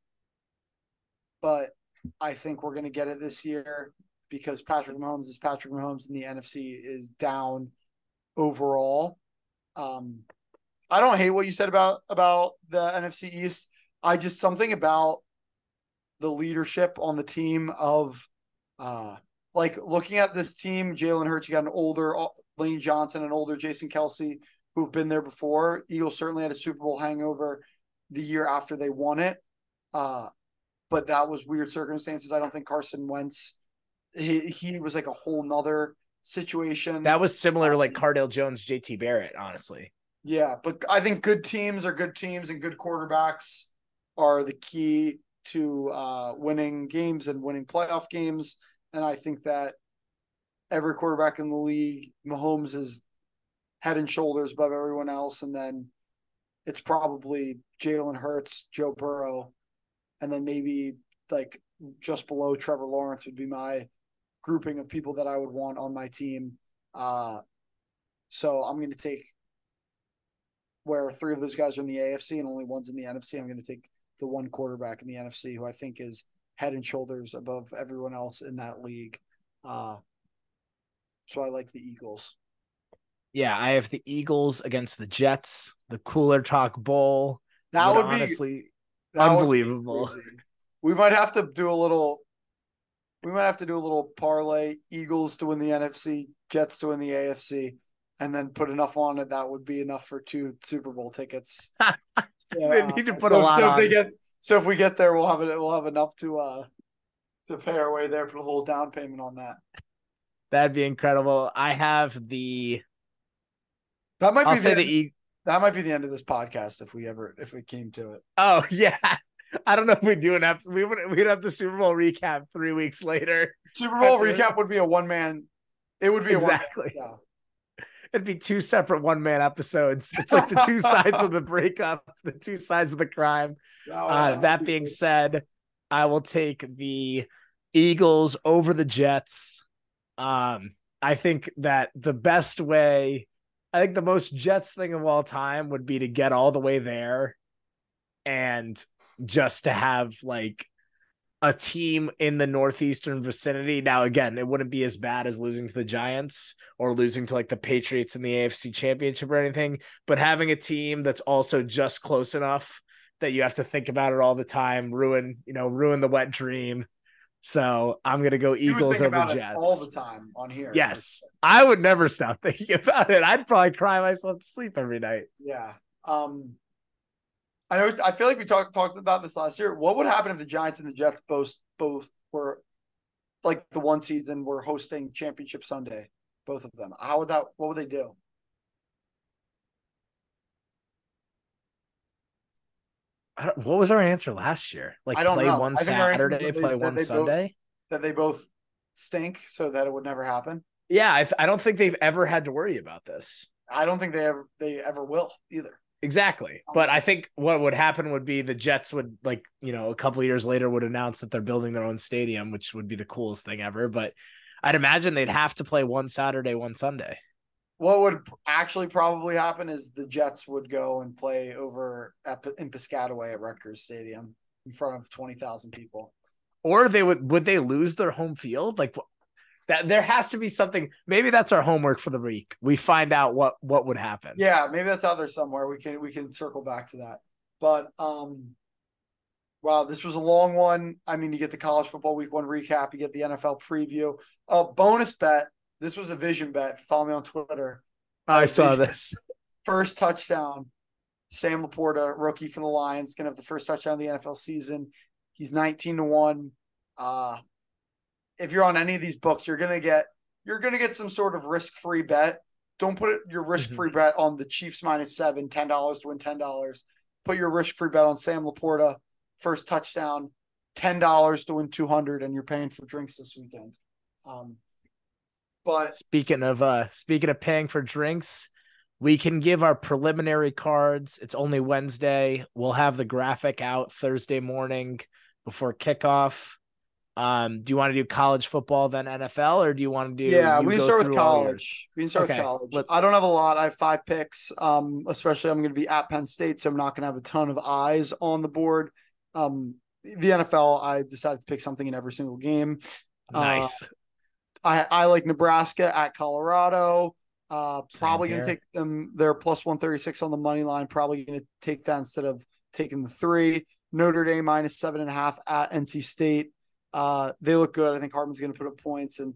I think we're going to get it this year because Patrick Mahomes is Patrick Mahomes and the NFC is down overall. I don't hate what you said about the NFC East. I just, something about the leadership on the team of like looking at this team, Jalen Hurts, you got an older Lane Johnson, an older Jason Kelsey, who've been there before. Eagles certainly had a Super Bowl hangover the year after they won it. But that was weird circumstances. I don't think Carson Wentz, he was like a whole nother situation. That was similar to like Cardale Jones, JT Barrett, honestly. Yeah. But I think good teams are good teams and good quarterbacks are the key to winning games and winning playoff games. And I think that every quarterback in the league, Mahomes is head and shoulders above everyone else. And then it's probably Jalen Hurts, Joe Burrow, and then maybe like just below Trevor Lawrence would be my grouping of people that I would want on my team. So I'm going to take where 3 of those guys are in the AFC and only one's in the NFC. I'm going to take the one quarterback in the NFC who I think is head and shoulders above everyone else in that league. So I like the Eagles. Yeah, I have the Eagles against the Jets, the Cooler Talk Bowl. That would be honestly unbelievable. We might have to do a little. We might have to do a little parlay: Eagles to win the NFC, Jets to win the AFC, and then put enough on it that would be enough for 2 Super Bowl tickets. They need to put a lot on. So if we get there, we'll have enough to pay our way there, put a little down payment on that. That'd be incredible. I have the. That might be the end of this podcast if we came to it. Oh yeah, I don't know if we do an episode. We'd have the Super Bowl recap 3 weeks later. Super Bowl recap would be a one man. It would be exactly. A one-man, yeah. It'd be 2 separate one man episodes. It's like the 2 sides of the breakup, the 2 sides of the crime. That being said, I will take the Eagles over the Jets. I think that the best way. I think the most Jets thing of all time would be to get all the way there and just to have like a team in the northeastern vicinity. Now, again, it wouldn't be as bad as losing to the Giants or losing to like the Patriots in the AFC Championship or anything, but having a team that's also just close enough that you have to think about it all the time, ruin the wet dream. So I'm going to go Eagles over Jets all the time on here. Yes. I would never stop thinking about it. I'd probably cry myself to sleep every night. Yeah. I know. I feel like we talked about this last year. What would happen if the Giants and the Jets both were like the 1 seeds and were hosting Championship Sunday, both of them? What would they do? What was our answer last year? Like play know. One Saturday, play one Sunday? That they both stink so that it would never happen? Yeah, I don't think they've ever had to worry about this. I don't think they ever will either. Exactly. But I think what would happen would be the Jets would a couple of years later would announce that they're building their own stadium, which would be the coolest thing ever. But I'd imagine they'd have to play one Saturday, one Sunday. What would actually probably happen is the Jets would go and play over in Piscataway at Rutgers Stadium in front of 20,000 people. Or would they lose their home field? Like that, there has to be something. Maybe that's our homework for the week. We find out what would happen. Yeah. Maybe that's out there somewhere. We can circle back to that, but wow, this was a long one. I mean, you get the college football week 1 recap, you get the NFL preview, a bonus bet. This was a vision bet. Follow me on Twitter. I saw this. First touchdown. Sam Laporta, rookie for the Lions, going to have the first touchdown of the NFL season. He's 19-1. If you're on any of these books, you're going to get some sort of risk-free bet. Don't put your risk-free bet on the Chiefs -7, $10 to win $10. Put your risk-free bet on Sam Laporta, first touchdown, $10 to win $200, and you're paying for drinks this weekend. But speaking of paying for drinks, we can give our preliminary cards. It's only Wednesday. We'll have the graphic out Thursday morning before kickoff. Do you want to do college football then NFL, or do you want to do? Yeah, we can start with college. I don't have a lot. I have 5 picks. Especially I'm going to be at Penn State, so I'm not going to have a ton of eyes on the board. The NFL, I decided to pick something in every single game. Nice. I like Nebraska at Colorado. Probably going to take them. They're plus 136 on the money line. Probably going to take that instead of taking the 3. Notre Dame -7.5 at NC State. They look good. I think Hartman's going to put up points, and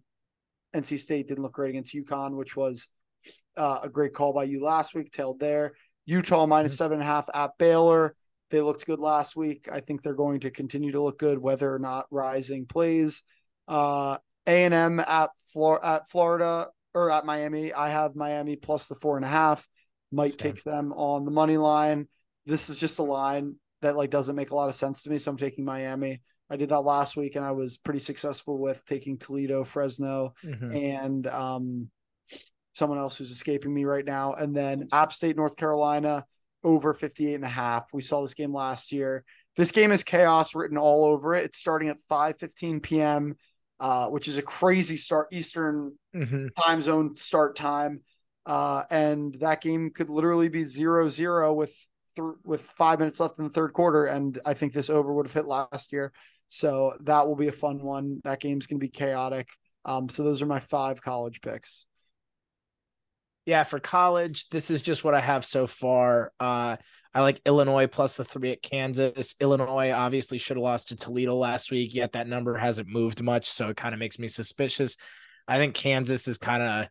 NC State didn't look great against UConn, which was a great call by you last week. Tailed there. Utah -7.5 at Baylor. They looked good last week. I think they're going to continue to look good, whether or not Rising plays. A&M at Florida or at Miami. I have Miami plus the 4.5. Might take them on the money line. This is just a line that doesn't make a lot of sense to me, so I'm taking Miami. I did that last week, and I was pretty successful with taking Toledo, Fresno, and someone else who's escaping me right now. And then App State, North Carolina, over 58.5. We saw this game last year. This game is chaos written all over it. It's starting at 5:15 p.m., which is a crazy start Eastern time zone start time. And that game could literally be 0-0 with 5 minutes left in the third quarter. And I think this over would have hit last year. So that will be a fun one. That game's going to be chaotic. So those are my 5 college picks. yeah, for college, this is just what I have so far. I like Illinois plus the 3 at Kansas. Illinois obviously should have lost to Toledo last week, yet that number hasn't moved much, so it kind of makes me suspicious. I think Kansas is kind of,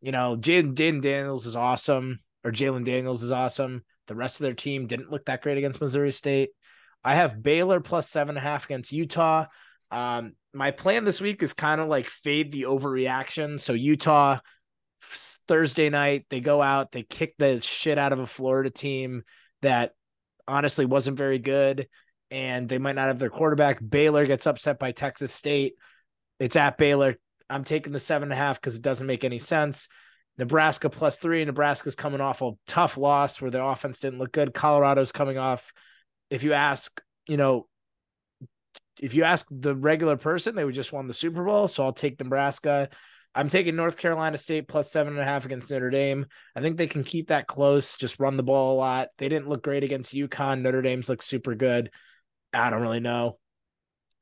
you know, Jalen Daniels is awesome. The rest of their team didn't look that great against Missouri State. I have Baylor plus 7.5 against Utah. My plan this week is kind of like fade the overreaction. So Utah, Thursday night, they go out, they kick the shit out of a Florida team that honestly wasn't very good, and they might not have their quarterback. Baylor gets upset by Texas State. It's at Baylor. I'm taking the 7.5 because it doesn't make any sense. Nebraska plus 3. Nebraska's coming off a tough loss where their offense didn't look good. Colorado's coming off. If you ask the regular person, they would just won the Super Bowl. So I'll take Nebraska. I'm taking North Carolina State plus 7.5 against Notre Dame. I think they can keep that close. Just run the ball a lot. They didn't look great against UConn. Notre Dame's looked super good. I don't really know.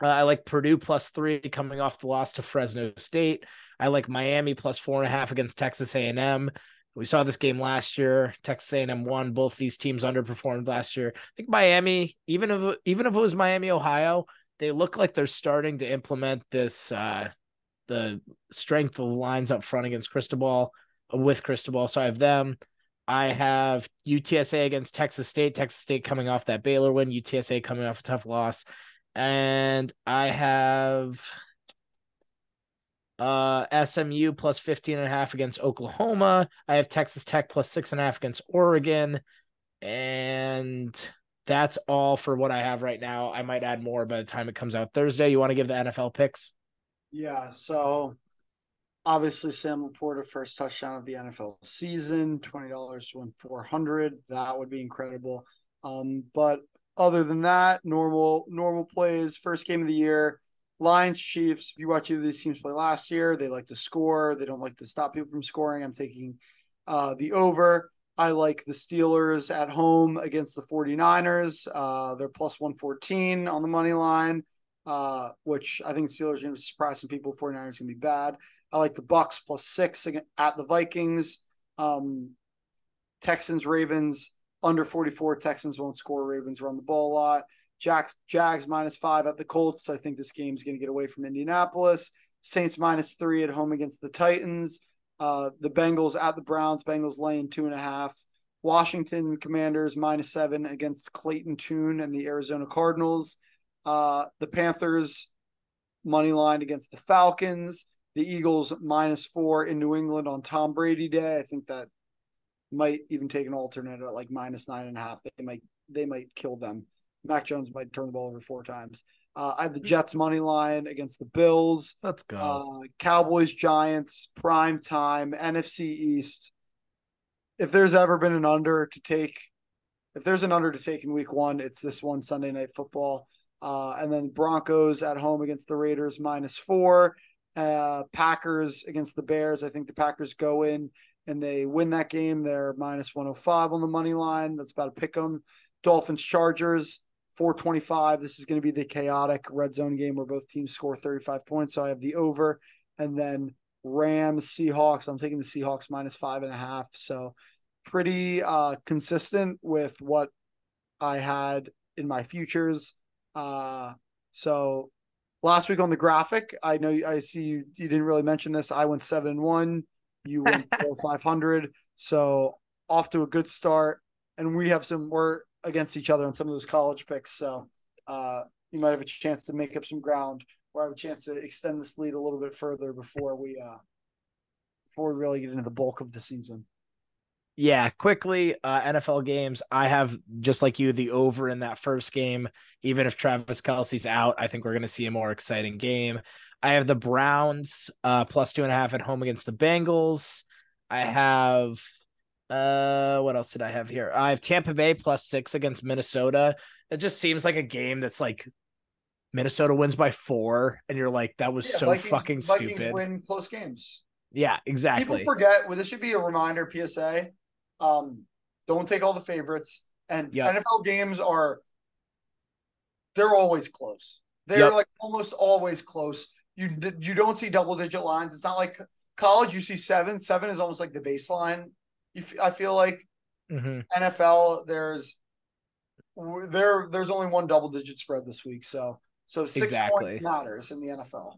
I like Purdue plus 3 coming off the loss to Fresno State. I like Miami plus 4.5 against Texas A&M. We saw this game last year. Texas A&M won. Both these teams underperformed last year. I think Miami, even if it was Miami, Ohio, they look like they're starting to implement this the strength of lines up front against Cristobal with Cristobal. So I have them. I have UTSA against Texas State. Texas State coming off that Baylor win. UTSA coming off a tough loss. And I have SMU plus 15.5 against Oklahoma. I have Texas Tech plus 6.5 against Oregon. And that's all for what I have right now. I might add more by the time it comes out Thursday. You want to give the NFL picks? Yeah, so obviously Sam Laporta, first touchdown of the NFL season, $20 to win 400. That would be incredible. But other than that, normal plays, first game of the year, Lions, Chiefs. If you watch either of these teams play last year, they like to score. They don't like to stop people from scoring. I'm taking the over. I like the Steelers at home against the 49ers. They're plus 114 on the money line, which I think Steelers are going to surprise some people. 49ers going to be bad. I like the Bucks plus 6 at the Vikings. Texans, Ravens, under 44. Texans won't score. Ravens run the ball a lot. Jags minus 5 at the Colts. I think this game's going to get away from Indianapolis. Saints minus 3 at home against the Titans. The Bengals at the Browns. Bengals laying 2.5. Washington Commanders minus 7 against Clayton Tune and the Arizona Cardinals. The Panthers money line against the Falcons. The Eagles minus 4 in New England on Tom Brady Day. I think that might even take an alternate at like minus 9.5. They might kill them. Mac Jones might turn the ball over 4 times. I have the Jets money line against the Bills. Let's go. Cowboys, Giants, prime time, NFC East. If there's ever been an under to take, in week 1, it's this one, Sunday Night Football. And then Broncos at home against the Raiders minus 4. Packers against the Bears. I think the Packers go in and they win that game. They're minus 105 on the money line. That's about a pick 'em. Dolphins, Chargers. 425. This is going to be the chaotic red zone game where both teams score 35 points. So I have the over. And then Rams, Seahawks. I'm taking the Seahawks minus 5.5. So pretty consistent with what I had in my futures. So last week on the graphic, I know I see you didn't really mention this. I went 7-1. You went 500. So off to a good start. And we have some work against each other on some of those college picks. So you might have a chance to make up some ground, or have a chance to extend this lead a little bit further before we really get into the bulk of the season. Yeah. Quickly, NFL games. I have, just like you, the over in that first game. Even if Travis Kelce's out, I think we're going to see a more exciting game. I have the Browns plus 2.5 at home against the Bengals. I have, what else did I have here? I have Tampa Bay plus 6 against Minnesota. It just seems like a game that's like Minnesota wins by 4, and you're like, that was Vikings stupid. Win close games. Yeah, exactly. People forget. Well, this should be a reminder. PSA: don't take all the favorites. And NFL games they're always close. They're like almost always close. You don't see double digit lines. It's not like college, you see seven. Seven is almost like the baseline. I feel like NFL, there's only one double digit spread this week, so 6 points matters in the NFL.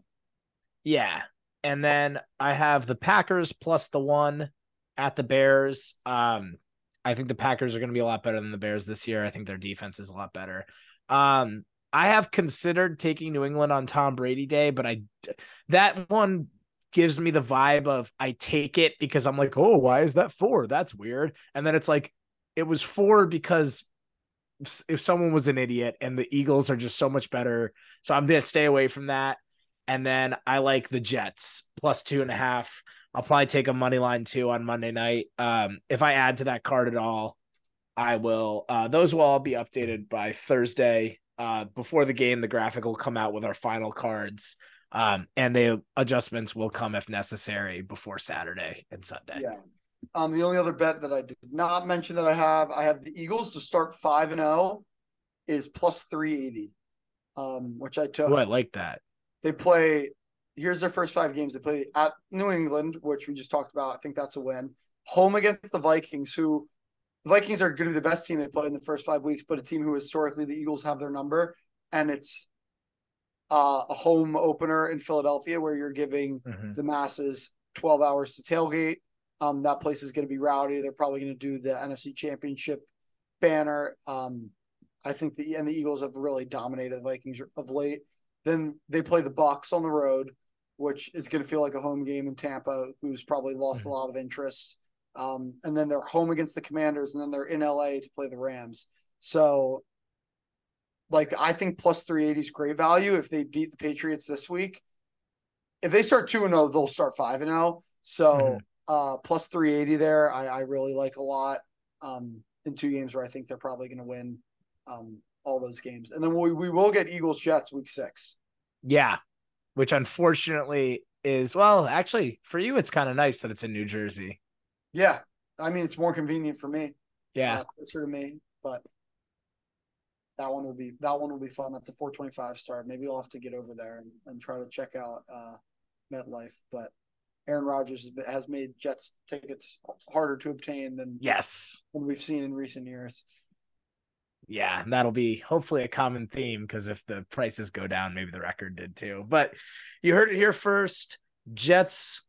Yeah, and then I have the Packers plus the 1 at the Bears. I think the Packers are going to be a lot better than the Bears this year. I think their defense is a lot better. I have considered taking New England on Tom Brady Day, but that one gives me the vibe of I take it because I'm like, oh, why is that 4? That's weird. And then it's like, it was 4 because if someone was an idiot, and the Eagles are just so much better. So I'm going to stay away from that. And then I like the Jets plus 2.5. I'll probably take a money line too on Monday night. If I add to that card at all, I will. Those will all be updated by Thursday. Before the game, the graphic will come out with our final cards. And the adjustments will come if necessary before Saturday and Sunday. Yeah. The only other bet that I did not mention that I have the Eagles to start 5-0 is plus 380, which I took. Oh, I like that. They play. Here's their first 5 games. They play at New England, which we just talked about. I think that's a win. Home against the Vikings, who the Vikings are going to be the best team they play in the first 5 weeks, but a team who historically the Eagles have their number, and it's a home opener in Philadelphia where you're giving the masses 12 hours to tailgate. That place is going to be rowdy. They're probably going to do the NFC Championship banner. I think the Eagles have really dominated the Vikings of late. Then they play the Bucs on the road, which is going to feel like a home game in Tampa, who's probably lost a lot of interest. And then they're home against the Commanders, and then they're in LA to play the Rams. So, like, I think plus 380 is great value if they beat the Patriots this week. If they start 2-0, they'll start 5-0. So. Plus 380 there, I really like a lot in 2 games where I think they're probably going to win all those games. And then we will get Eagles-Jets week 6. Yeah, which unfortunately is, well, actually, for you, it's kind of nice that it's in New Jersey. Yeah, I mean, it's more convenient for me. Yeah. Closer to me, but that one will be fun. That's a 425 start. Maybe we'll have to get over there and try to check out MetLife, but Aaron Rodgers has made Jets tickets harder to obtain than than we've seen in recent years. Yeah, and that'll be hopefully a common theme, because if the prices go down, maybe the record did too. But you heard it here first. Jets,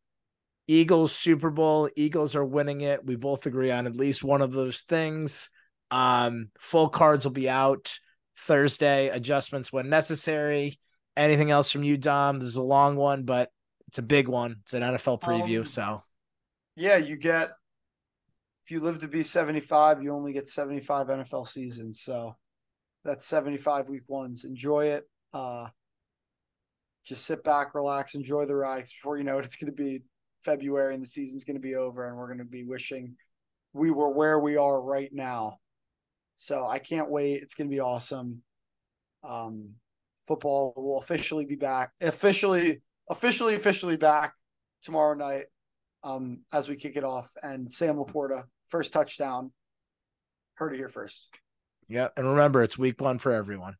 Eagles, Super Bowl. Eagles are winning it. We both agree on at least one of those things. Full cards will be out Thursday. Adjustments when necessary. Anything else from you, Dom? This is a long one, but it's a big one. It's an NFL preview. You get, if you live to be 75, you only get 75 NFL seasons. So that's 75 week ones. Enjoy it. Just sit back, relax, enjoy the ride. Before you know it, it's going to be February and the season's going to be over, and we're going to be wishing we were where we are right now. So I can't wait. It's going to be awesome. Football will officially be back. Officially back tomorrow night as we kick it off. And Sam Laporta, first touchdown. Heard it here first. Yeah, and remember, it's week 1 for everyone.